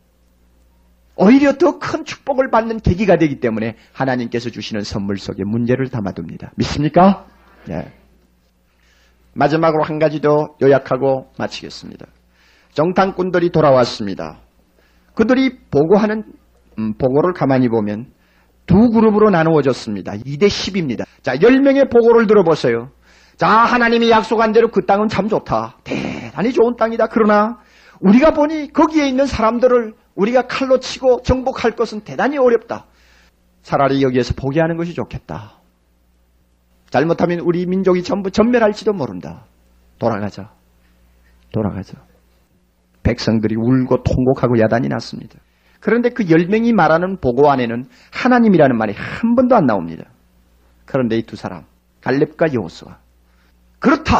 오히려 더 큰 축복을 받는 계기가 되기 때문에 하나님께서 주시는 선물 속에 문제를 담아둡니다. 믿습니까? 네. 마지막으로 한 가지 더 요약하고 마치겠습니다. 정탐꾼들이 돌아왔습니다. 그들이 보고하는 보고를 가만히 보면 두 그룹으로 나누어졌습니다. 2대 10입니다. 자, 10명의 보고를 들어보세요. 자, 하나님이 약속한 대로 그 땅은 참 좋다. 대단히 좋은 땅이다. 그러나 우리가 보니 거기에 있는 사람들을 우리가 칼로 치고 정복할 것은 대단히 어렵다. 차라리 여기에서 포기하는 것이 좋겠다. 잘못하면 우리 민족이 전부 전멸할지도 모른다. 돌아가자. 돌아가자. 백성들이 울고 통곡하고 야단이 났습니다. 그런데 그 10명이 말하는 보고 안에는 하나님이라는 말이 한 번도 안 나옵니다. 그런데 이 두 사람, 갈렙과 여호수아. 그렇다.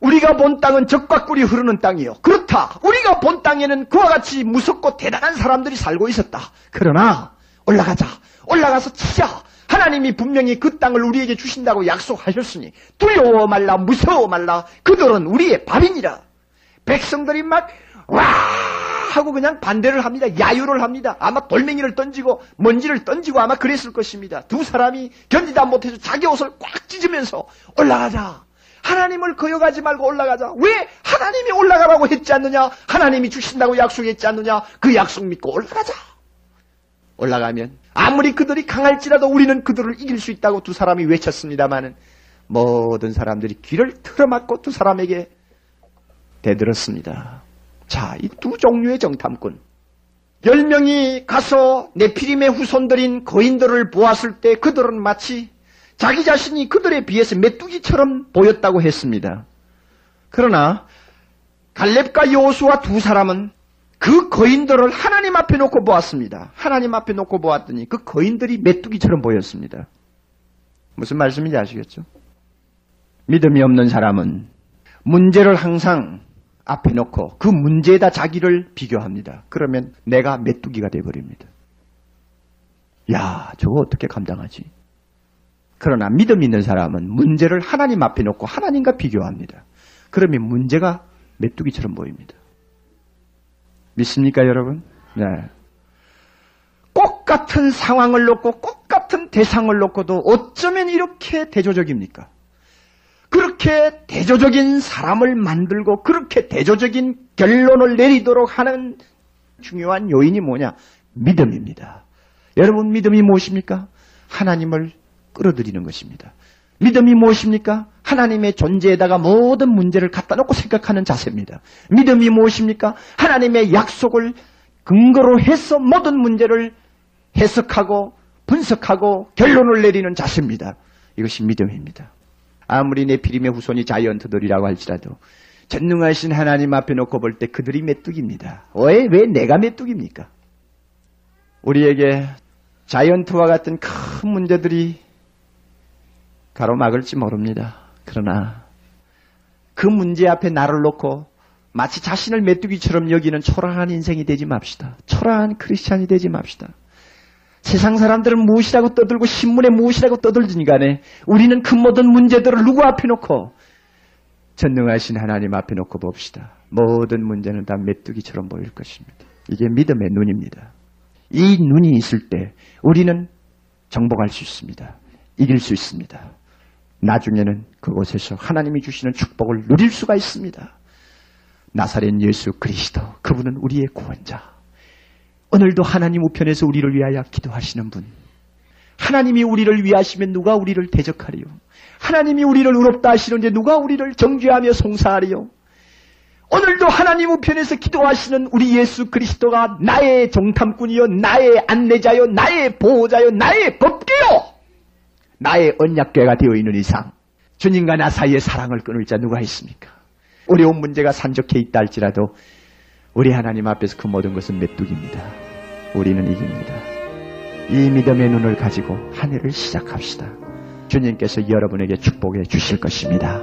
우리가 본 땅은 적과 꿀이 흐르는 땅이요. 그렇다. 우리가 본 땅에는 그와 같이 무섭고 대단한 사람들이 살고 있었다. 그러나 올라가자. 올라가서 치자. 하나님이 분명히 그 땅을 우리에게 주신다고 약속하셨으니 두려워 말라, 무서워 말라. 그들은 우리의 밥이니라. 백성들이 막 와 하고 그냥 반대를 합니다. 야유를 합니다. 아마 돌멩이를 던지고 먼지를 던지고 아마 그랬을 것입니다. 두 사람이 견디다 못해서 자기 옷을 꽉 찢으면서 올라가자. 하나님을 거역하지 말고 올라가자. 왜 하나님이 올라가라고 했지 않느냐? 하나님이 주신다고 약속했지 않느냐? 그 약속 믿고 올라가자. 올라가면 아무리 그들이 강할지라도 우리는 그들을 이길 수 있다고 두 사람이 외쳤습니다마는 모든 사람들이 귀를 틀어막고 두 사람에게 대들었습니다. 자, 이 두 종류의 정탐꾼. 10명이 가서 네피림의 후손들인 거인들을 보았을 때 그들은 마치 자기 자신이 그들에 비해서 메뚜기처럼 보였다고 했습니다. 그러나 갈렙과 여호수아 두 사람은 그 거인들을 하나님 앞에 놓고 보았습니다. 하나님 앞에 놓고 보았더니 그 거인들이 메뚜기처럼 보였습니다. 무슨 말씀인지 아시겠죠? 믿음이 없는 사람은 문제를 항상 앞에 놓고 그 문제에다 자기를 비교합니다. 그러면 내가 메뚜기가 돼버립니다. 야, 저거 어떻게 감당하지? 그러나 믿음 있는 사람은 문제를 하나님 앞에 놓고 하나님과 비교합니다. 그러면 문제가 메뚜기처럼 보입니다. 믿습니까, 여러분? 네. 꼭 같은 상황을 놓고 꼭 같은 대상을 놓고도 어쩌면 이렇게 대조적입니까? 그렇게 대조적인 사람을 만들고 그렇게 대조적인 결론을 내리도록 하는 중요한 요인이 뭐냐? 믿음입니다. 여러분, 믿음이 무엇입니까? 하나님을 끌어들이는 것입니다. 믿음이 무엇입니까? 하나님의 존재에다가 모든 문제를 갖다 놓고 생각하는 자세입니다. 믿음이 무엇입니까? 하나님의 약속을 근거로 해서 모든 문제를 해석하고 분석하고 결론을 내리는 자세입니다. 이것이 믿음입니다. 아무리 네피림의 후손이 자이언트들이라고 할지라도 전능하신 하나님 앞에 놓고 볼 때 그들이 메뚜기입니다. 왜 내가 메뚜기입니까? 우리에게 자이언트와 같은 큰 문제들이 가로막을지 모릅니다. 그러나 그 문제 앞에 나를 놓고 마치 자신을 메뚜기처럼 여기는 초라한 인생이 되지 맙시다. 초라한 크리스찬이 되지 맙시다. 세상 사람들은 무엇이라고 떠들고 신문에 무엇이라고 떠들든 간에 우리는 그 모든 문제들을 누구 앞에 놓고? 전능하신 하나님 앞에 놓고 봅시다. 모든 문제는 다 메뚜기처럼 보일 것입니다. 이게 믿음의 눈입니다. 이 눈이 있을 때 우리는 정복할 수 있습니다. 이길 수 있습니다. 나중에는 그곳에서 하나님이 주시는 축복을 누릴 수가 있습니다. 나사렛 예수 그리스도, 그분은 우리의 구원자. 오늘도 하나님 우편에서 우리를 위하여 기도하시는 분. 하나님이 우리를 위하시면 누가 우리를 대적하리요? 하나님이 우리를 의롭다 하시는데 누가 우리를 정죄하며 송사하리요? 오늘도 하나님 우편에서 기도하시는 우리 예수 그리스도가 나의 정탐꾼이요, 나의 안내자요, 나의 보호자요, 나의 법계요, 나의 언약궤가 되어 있는 이상 주님과 나 사이의 사랑을 끊을 자 누가 있습니까? 어려운 문제가 산적해 있다 할지라도 우리 하나님 앞에서 그 모든 것은 메뚜기입니다. 우리는 이깁니다. 이 믿음의 눈을 가지고 한 해를 시작합시다. 주님께서 여러분에게 축복해 주실 것입니다.